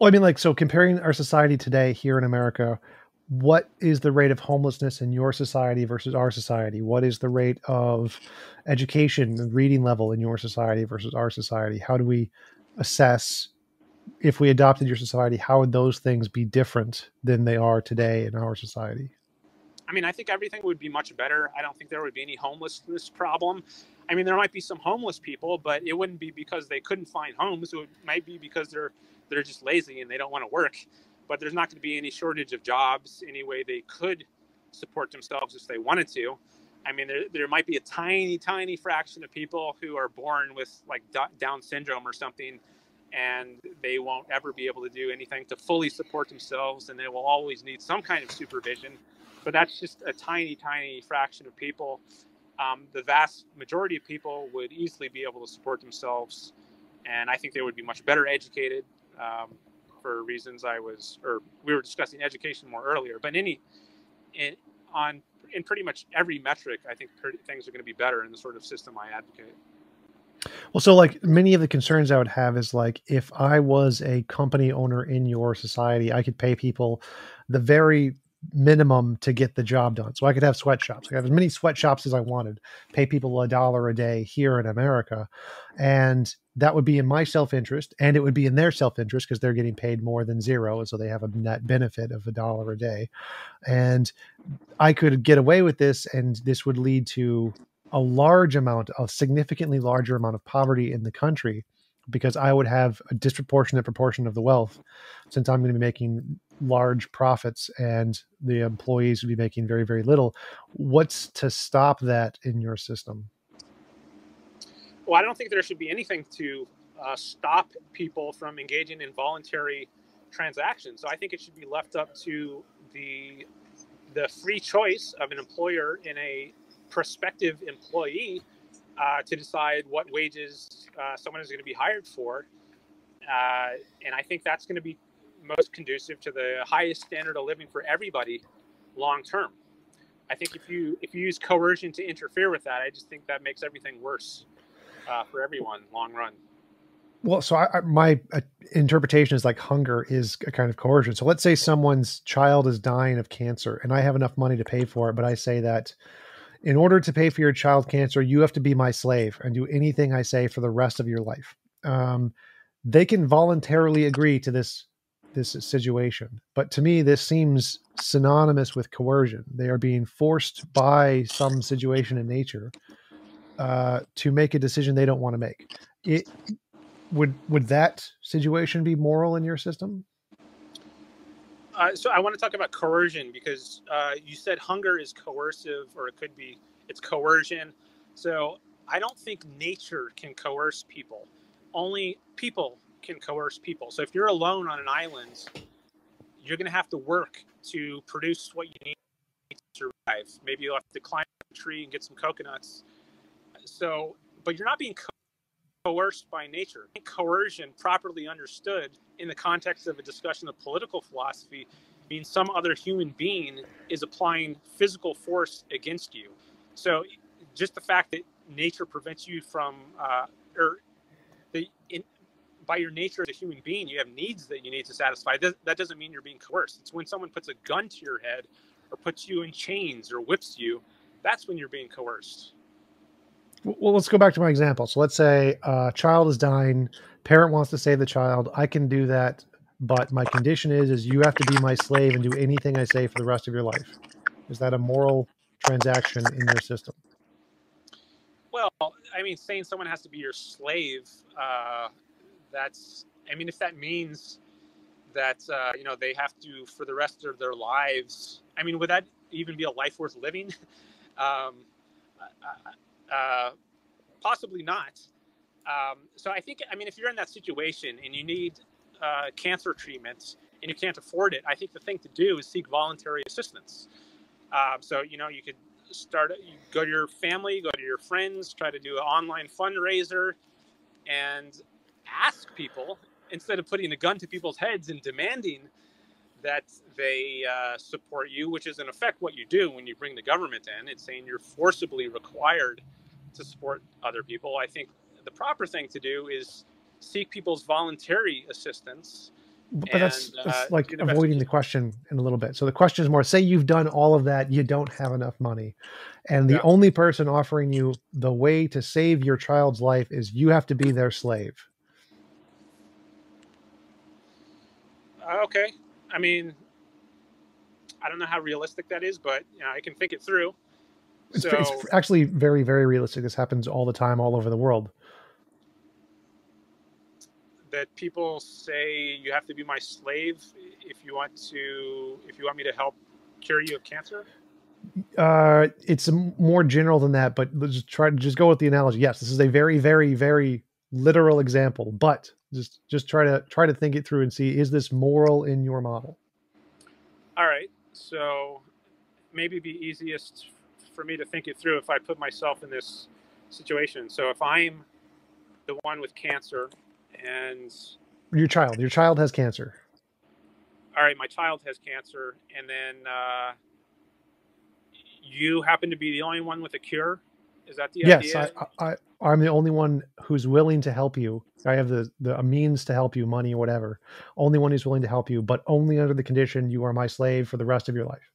Well, I mean, like, so comparing our society today here in America, what is the rate of homelessness in your society versus our society? What is the rate of education and reading level in your society versus our society? How do we assess, if we adopted your society, how would those things be different than they are today in our society? I mean, I think everything would be much better. I don't think there would be any homelessness problem. I mean, there might be some homeless people, but it wouldn't be because they couldn't find homes. It might be because they're just lazy and they don't want to work. But there's not going to be any shortage of jobs, any way they could support themselves if they wanted to. I mean, there might be a tiny, tiny fraction of people who are born with like Down syndrome or something, and they won't ever be able to do anything to fully support themselves, and they will always need some kind of supervision. But that's just a tiny, tiny fraction of people. The vast majority of people would easily be able to support themselves. And I think they would be much better educated for reasons we were discussing education more earlier. But in pretty much every metric, I think things are going to be better in the sort of system I advocate. Well, so like many of the concerns I would have is like, if I was a company owner in your society, I could pay people the very minimum to get the job done. So I could have sweatshops. I could have as many sweatshops as I wanted, pay people $1 a day here in America. And that would be in my self-interest, and it would be in their self-interest because they're getting paid more than zero. And so they have a net benefit of $1 a day. And I could get away with this, and this would lead to significantly larger amount of poverty in the country, because I would have a disproportionate proportion of the wealth, since I'm going to be making large profits and the employees would be making very, very little. What's to stop that in your system? Well, I don't think there should be anything to stop people from engaging in voluntary transactions. So I think it should be left up to the free choice of an employer and a prospective employee to decide what wages someone is going to be hired for. And I think that's going to be most conducive to the highest standard of living for everybody long term. I think if you use coercion to interfere with that, I just think that makes everything worse for everyone long run. Well, so my interpretation is like hunger is a kind of coercion. So let's say someone's child is dying of cancer and I have enough money to pay for it, but I say that in order to pay for your child cancer, you have to be my slave and do anything I say for the rest of your life. They can voluntarily agree to this situation. But to me, this seems synonymous with coercion. They are being forced by some situation in nature to make a decision they don't want to make. Would that situation be moral in your system? So I want to talk about coercion because you said hunger is coercive, or it could be, it's coercion. So I don't think nature can coerce people. Only people can coerce people. So if you're alone on an island, you're going to have to work to produce what you need to survive. Maybe you'll have to climb a tree and get some coconuts. So, but you're not being coerced by nature. Coercion, properly understood in the context of a discussion of political philosophy, means some other human being is applying physical force against you. So just the fact that nature prevents you from, by your nature as a human being, you have needs that you need to satisfy. That doesn't mean you're being coerced. It's when someone puts a gun to your head or puts you in chains or whips you. That's when you're being coerced. Well, let's go back to my example. So let's say a child is dying. Parent wants to save the child. I can do that. But my condition is you have to be my slave and do anything I say for the rest of your life. Is that a moral transaction in your system? Well, I mean, saying someone has to be your slave, if that means that, they have to, for the rest of their lives, I mean, would that even be a life worth living? Possibly not. So I think, if you're in that situation and you need cancer treatment and you can't afford it, I think the thing to do is seek voluntary assistance. You could go to your family, go to your friends, try to do an online fundraiser and ask people, instead of putting a gun to people's heads and demanding that they support you, which is in effect what you do when you bring the government in. It's saying you're forcibly required to support other people. I think the proper thing to do is seek people's voluntary assistance. But that's like avoiding the question in a little bit. So the question is more, say you've done all of that, you don't have enough money. And the only person offering you the way to save your child's life is you have to be their slave. Okay. I mean, I don't know how realistic that is, but I can think it through. It's actually very, very realistic. This happens all the time all over the world. That people say you have to be my slave if you want me to help cure you of cancer? It's more general than that, but let's just go with the analogy. Yes, this is a very, very, very literal example, but just try to think it through and see, is this moral in your model? All right. So maybe it'd be easiest for me to think it through if I put myself in this situation. So if I'm the one with cancer, and your child has cancer. All right. My child has cancer. And then, you happen to be the only one with a cure. Is that the idea? Yes. I'm the only one who's willing to help you. I have the means to help you, money or whatever. Only one who's willing to help you, but only under the condition you are my slave for the rest of your life.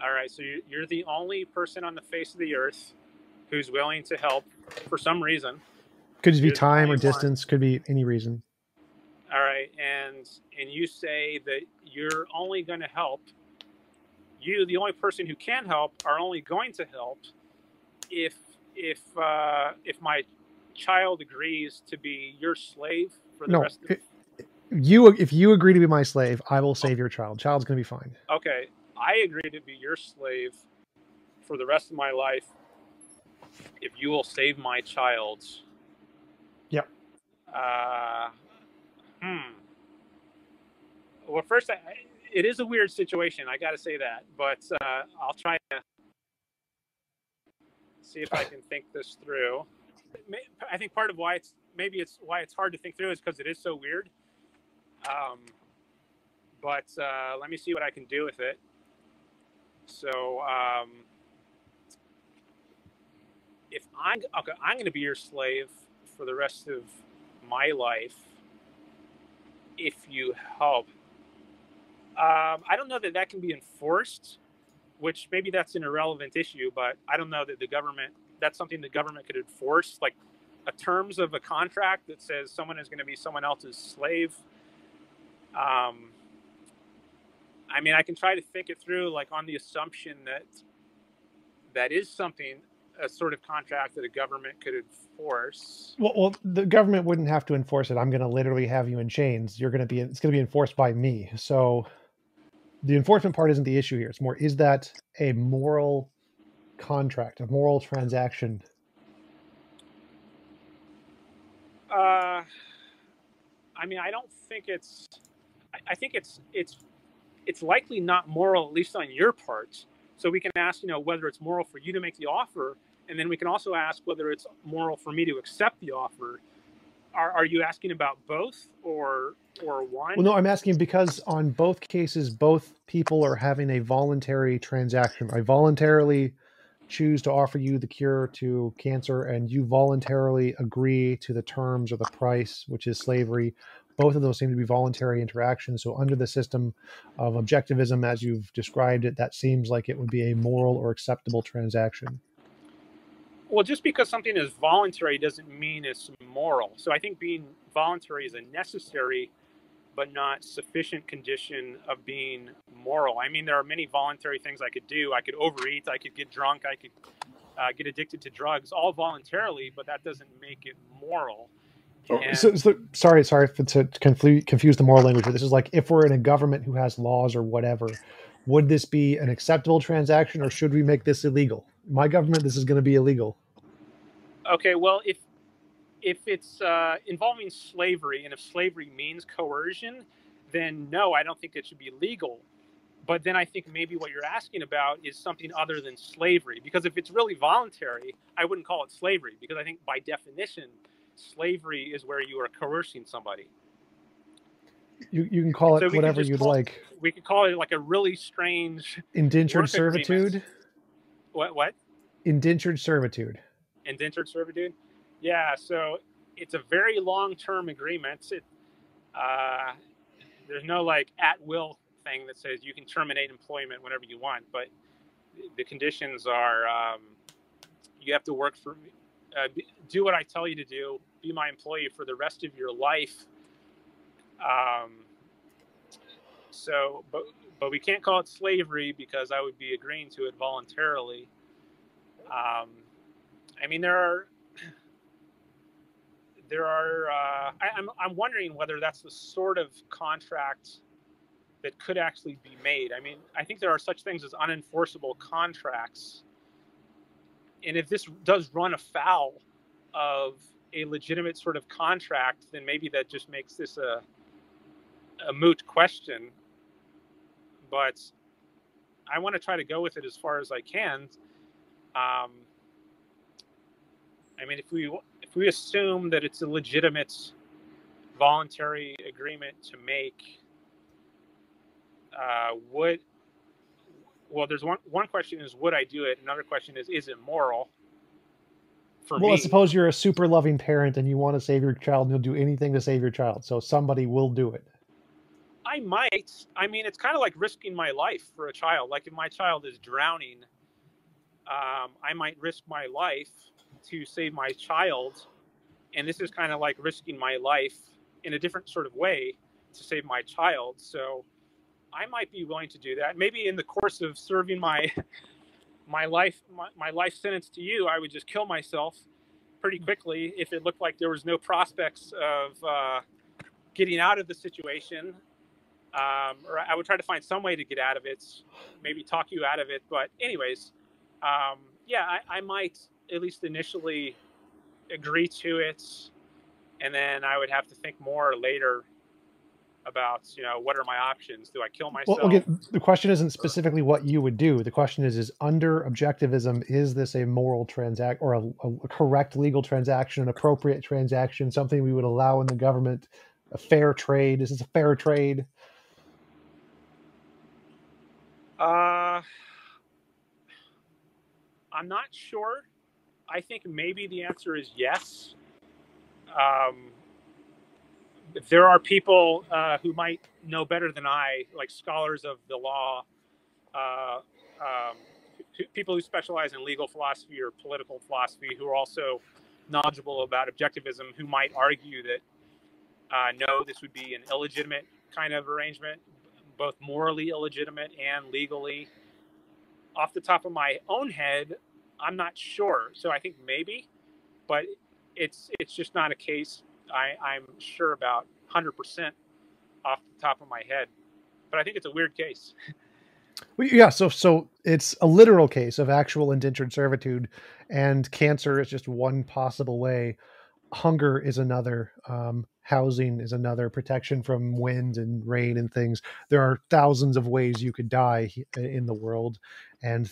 All right. So you're the only person on the face of the earth who's willing to help for some reason. Could just be time or distance. Could be any reason. All right. And you say that you're only going to help. You, the only person who can help, are only going to help if my child agrees to be your slave for the rest of you. If you agree to be my slave, I will save your child. Child's going to be fine. Okay. I agree to be your slave for the rest of my life if you will save my child. Yep. Well, first, it is a weird situation. I got to say that, but I'll try to see if I can think this through. I think part of why it's hard to think through is because it is so weird. But let me see what I can do with it. So if I'm going to be your slave for the rest of my life, if you help. I don't know that that can be enforced, which maybe that's an irrelevant issue, but I don't know that the government, that's something the government could enforce, like a terms of a contract that says someone is going to be someone else's slave. I mean, I can try to think it through, like on the assumption that that is something, a sort of contract that a government could enforce. Well, the government wouldn't have to enforce it. I'm going to literally have you in chains. You're going to be, it's going to be enforced by me. So the enforcement part isn't the issue here. It's more, is that a moral contract, a moral transaction? I mean, I don't think it's, I think it's likely not moral, at least on your part. So we can ask, you know, whether it's moral for you to make the offer. And then we can also ask whether it's moral for me to accept the offer. Are you asking about both or one? Well, no, I'm asking because on both cases, both people are having a voluntary transaction. I voluntarily choose to offer you the cure to cancer, and you voluntarily agree to the terms or the price, which is slavery. Both of those seem to be voluntary interactions. So under the system of objectivism, as you've described it, that seems like it would be a moral or acceptable transaction. Well, just because something is voluntary doesn't mean it's moral. So I think being voluntary is a necessary but not sufficient condition of being moral. I mean, there are many voluntary things I could do. I could overeat, I could get drunk, I could get addicted to drugs, all voluntarily, but that doesn't make it moral. Sorry to confuse the moral language. This is like if we're in a government who has laws or whatever, would this be an acceptable transaction or should we make this illegal? My government, this is going to be illegal. Okay, well, if it's involving slavery and if slavery means coercion, then no, I don't think it should be legal. But then I think maybe what you're asking about is something other than slavery, because if it's really voluntary, I wouldn't call it slavery, because I think by definition, slavery is where you are coercing somebody. You can call it whatever you'd like. We could call it like a really strange indentured servitude. What? Indentured servitude. Indentured servitude. Yeah. So it's a very long-term agreement. There's no like at-will thing that says you can terminate employment whenever you want, but the conditions are you have to work for. Do what I tell you to do, be my employee for the rest of your life. But we can't call it slavery because I would be agreeing to it voluntarily. I mean, I'm wondering whether that's the sort of contract that could actually be made. I mean, I think there are such things as unenforceable contracts. And if this does run afoul of a legitimate sort of contract, then maybe that just makes this a moot question. But I want to try to go with it as far as I can. I mean, if we assume that it's a legitimate voluntary agreement to make, well, there's one question is, would I do it? Another question is it moral for me? Well, suppose you're a super loving parent and you want to save your child and you'll do anything to save your child. So somebody will do it. I might. I mean, it's kind of like risking my life for a child. Like if my child is drowning, I might risk my life to save my child. And this is kind of like risking my life in a different sort of way to save my child. So I might be willing to do that. Maybe in the course of serving my life sentence to you, I would just kill myself pretty quickly if it looked like there was no prospects of getting out of the situation. Or I would try to find some way to get out of it, maybe talk you out of it. But anyways, yeah, I might at least initially agree to it. And then I would have to think more later about, you know, what are my options? Do I kill myself? Well, okay. The question isn't specifically what you would do. The question is under objectivism, is this a moral transaction or a correct legal transaction, an appropriate transaction, something we would allow in the government, a fair trade? Is this a fair trade? I'm not sure. I think maybe the answer is yes. There are people who might know better than I, like scholars of the law, people who specialize in legal philosophy or political philosophy, who are also knowledgeable about objectivism, who might argue that no, this would be an illegitimate kind of arrangement, both morally illegitimate and legally. Off the top of my own head, I'm not sure. So I think maybe, but it's just not a case I'm sure about 100% off the top of my head. But I think it's a weird case. Well, yeah, so it's a literal case of actual indentured servitude, and cancer is just one possible way. Hunger is another. Housing is another. Protection from wind and rain and things. There are thousands of ways you could die in the world, and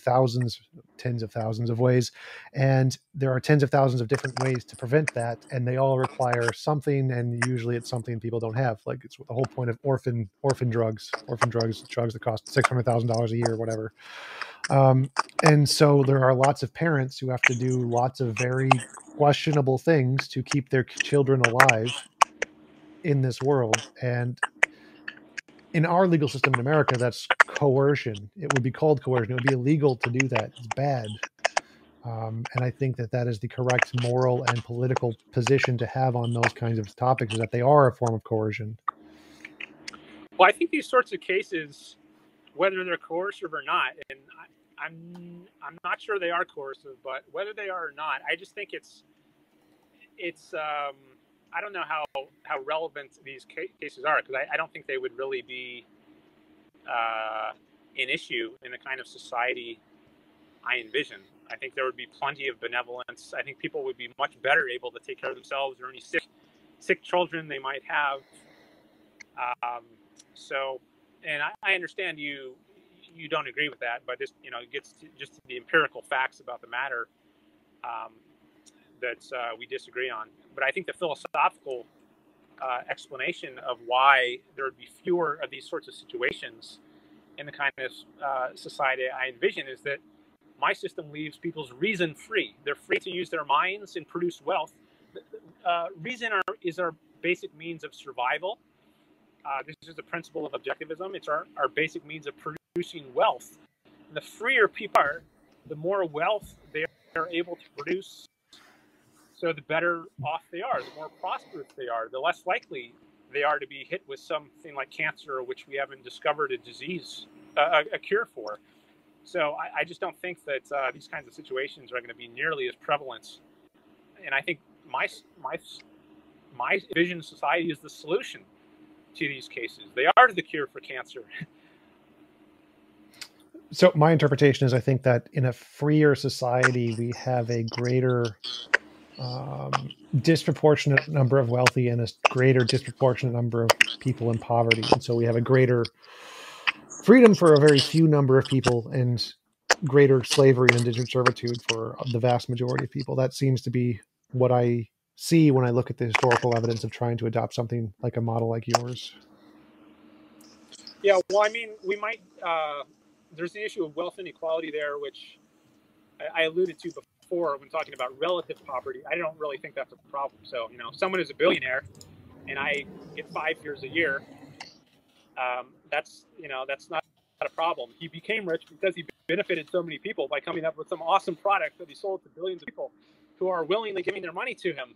tens of thousands of ways. And there are tens of thousands of different ways to prevent that. And they all require something. And usually it's something people don't have. Like, it's the whole point of orphan drugs that cost $600,000 a year or whatever. And so there are lots of parents who have to do lots of very questionable things to keep their children alive in this world. And in our legal system in America, that's coercion. It would be called coercion. It would be illegal to do that. It's bad. And I think that is the correct moral and political position to have on those kinds of topics, is that they are a form of coercion. Well, I think these sorts of cases, whether they're coercive or not, and I'm not sure they are coercive, but whether they are or not, I just think it's I don't know how relevant these cases are, because I don't think they would really be an issue in the kind of society I envision. I think there would be plenty of benevolence. I think people would be much better able to take care of themselves or any sick children they might have. And I understand you don't agree with that, but this, it gets to just the empirical facts about the matter that we disagree on. But I think the philosophical explanation of why there would be fewer of these sorts of situations in the kind of society I envision is that my system leaves people's reason free. They're free to use their minds and produce wealth. Reason is our basic means of survival. This is the principle of objectivism. It's our basic means of producing wealth. And the freer people are, the more wealth they are able to produce. So the better off they are, the more prosperous they are, the less likely they are to be hit with something like cancer, which we haven't discovered a disease, a cure for. So I just don't think that these kinds of situations are going to be nearly as prevalent. And I think my vision of society is the solution to these cases. They are the cure for cancer. So my interpretation is, I think that in a freer society, we have a greater disproportionate number of wealthy and a greater disproportionate number of people in poverty. And so we have a greater freedom for a very few number of people and greater slavery and indentured servitude for the vast majority of people. That seems to be what I see when I look at the historical evidence of trying to adopt something like a model like yours. Yeah, well, I mean, we might, there's the issue of wealth inequality there, which I alluded to before when talking about relative poverty. I don't really think that's a problem. So, someone is a billionaire and I get 5 years a year. That's not a problem. He became rich because he benefited so many people by coming up with some awesome product that he sold to billions of people who are willingly giving their money to him.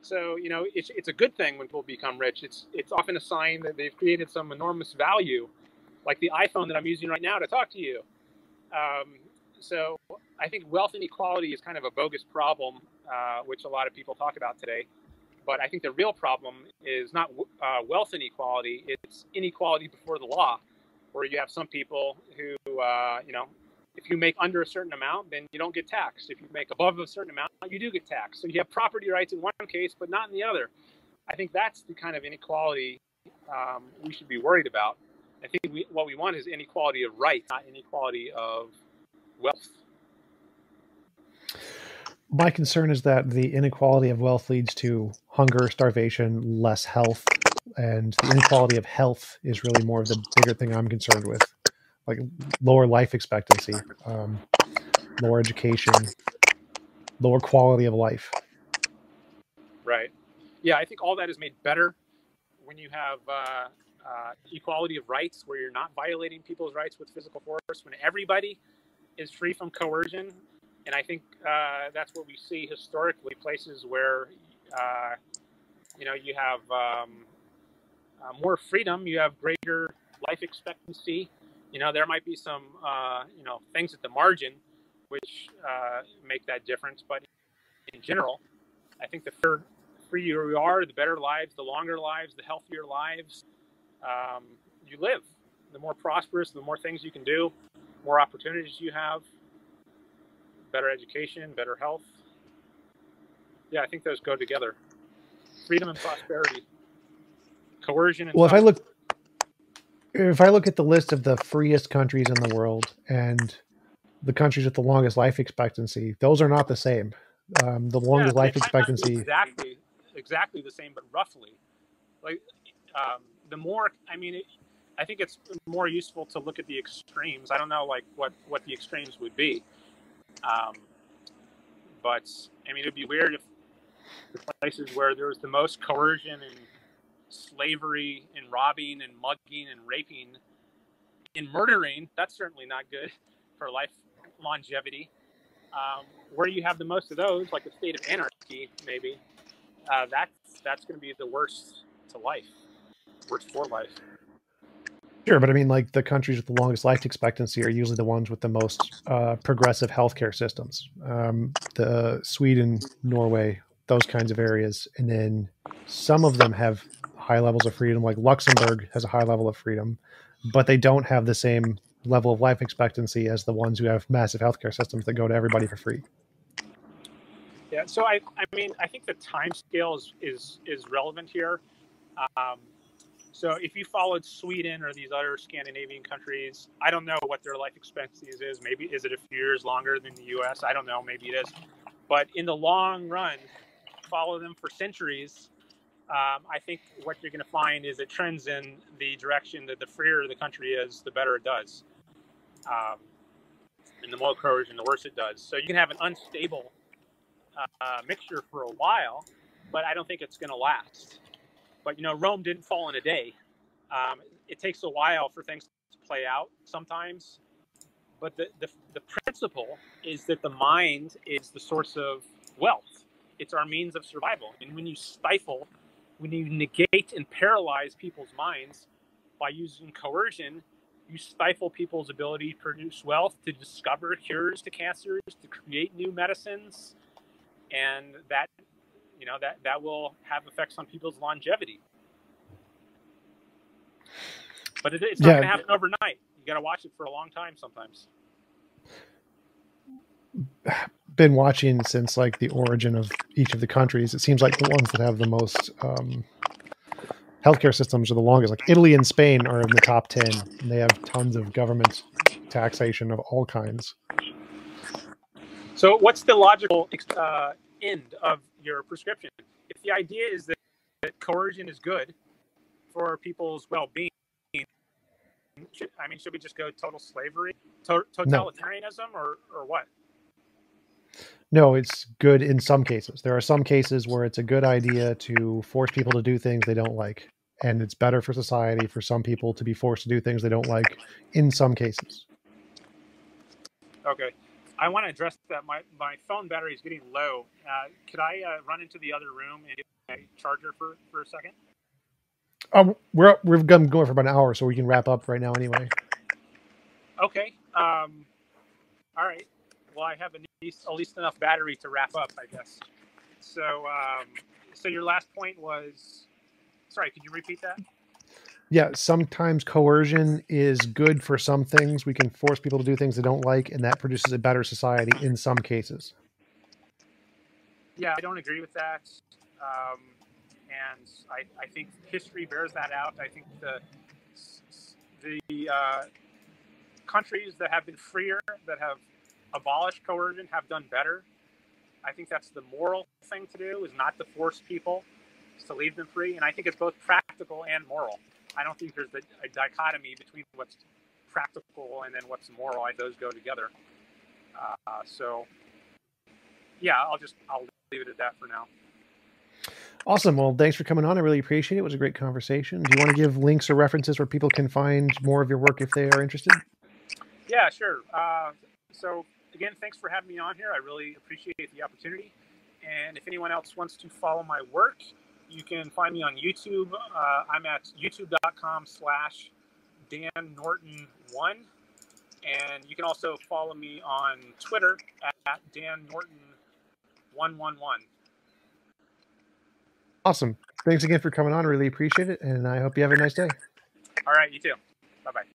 So, it's a good thing when people become rich. It's often a sign that they've created some enormous value, like the iPhone that I'm using right now to talk to you. So I think wealth inequality is kind of a bogus problem, which a lot of people talk about today. But I think the real problem is not wealth inequality, it's inequality before the law, where you have some people who, if you make under a certain amount, then you don't get taxed. If you make above a certain amount, you do get taxed. So you have property rights in one case, but not in the other. I think that's the kind of inequality we should be worried about. I think what we want is inequality of rights, not inequality of wealth. My concern is that the inequality of wealth leads to hunger, starvation, less health, and the inequality of health is really more of the bigger thing I'm concerned with, like lower life expectancy. lower education, lower quality of life. Right. Yeah, I think all that is made better when you have equality of rights, where you're not violating people's rights with physical force, when everybody is free from coercion. And I think that's what we see historically, places where, you know, you have more freedom, you have greater life expectancy. You know, there might be some, you know, things at the margin which make that difference. But in general, I think the freer you are, the better lives, the longer lives, the healthier lives you live. The more prosperous, the more things you can do, more opportunities you have. Better education, better health. Yeah, I think those go together. Freedom and prosperity. Coercion and prosperity. If I look at the list of the freest countries in the world and the countries with the longest life expectancy, those are not the same. The longest life expectancy. Exactly the same, but roughly. Like the more, I mean, I think it's more useful to look at the extremes. I don't know, like what the extremes would be. But I mean, it'd be weird if the places where there was the most coercion and slavery and robbing and mugging and raping and murdering, that's certainly not good for life longevity. Where you have the most of those, like a state of anarchy, maybe, that's going to be the worst to life, worst for life. Sure, but I mean, like the countries with the longest life expectancy are usually the ones with the most progressive healthcare systems. The Sweden, Norway, those kinds of areas, and then some of them have high levels of freedom. Like Luxembourg has a high level of freedom, but they don't have the same level of life expectancy as the ones who have massive healthcare systems that go to everybody for free. Yeah, so I mean, I think the time scale is relevant here. So if you followed Sweden or these other Scandinavian countries, I don't know what their life expectancies is. Maybe is it a few years longer than the U.S.? I don't know. Maybe it is. But in the long run, follow them for centuries. I think what you're going to find is it trends in the direction that the freer the country is, the better it does. And the more coercion, the worse it does. So you can have an unstable mixture for a while, but I don't think it's going to last. But, you know, Rome didn't fall in a day. It takes a while for things to play out sometimes. But the principle is that the mind is the source of wealth. It's our means of survival. And when you stifle, when you negate and paralyze people's minds by using coercion, you stifle people's ability to produce wealth, to discover cures to cancers, to create new medicines. And that, you know, that will have effects on people's longevity. But it's not going to happen overnight. You got to watch it for a long time sometimes. Been watching since like the origin of each of the countries. It seems like the ones that have the most healthcare systems are the longest. Like Italy and Spain are in the top 10. And they have tons of government taxation of all kinds. So what's the logical end of your prescription? If the idea is that coercion is good for people's well-being, I mean, should we just go total slavery, totalitarianism, no. or what? No, it's good in some cases. There are some cases where it's a good idea to force people to do things they don't like, and it's better for society for some people to be forced to do things they don't like in some cases. Okay. I want to address that. My phone battery is getting low. Could I run into the other room and get my charger for a second? We've been going for about an hour, so we can wrap up right now anyway. Okay. All right. Well, I have at least enough battery to wrap up, I guess. So, so your last point was, sorry, could you repeat that? Yeah, sometimes coercion is good for some things. We can force people to do things they don't like, and that produces a better society in some cases. Yeah, I don't agree with that. And I think history bears that out. I think the countries that have been freer, that have abolished coercion, have done better. I think that's the moral thing to do, is not to force people, is to leave them free. And I think it's both practical and moral. I don't think there's a dichotomy between what's practical and then what's moral. Those go together. So yeah, I'll leave it at that for now. Awesome. Well, thanks for coming on. I really appreciate it. It was a great conversation. Do you want to give links or references where people can find more of your work if they are interested? Yeah, sure. So again, thanks for having me on here. I really appreciate the opportunity. And if anyone else wants to follow my work, you can find me on YouTube. I'm at youtube.com/Dan Norton One. And you can also follow me on Twitter at Dan Norton 111. Awesome. Thanks again for coming on. Really appreciate it. And I hope you have a nice day. All right. You too. Bye-bye.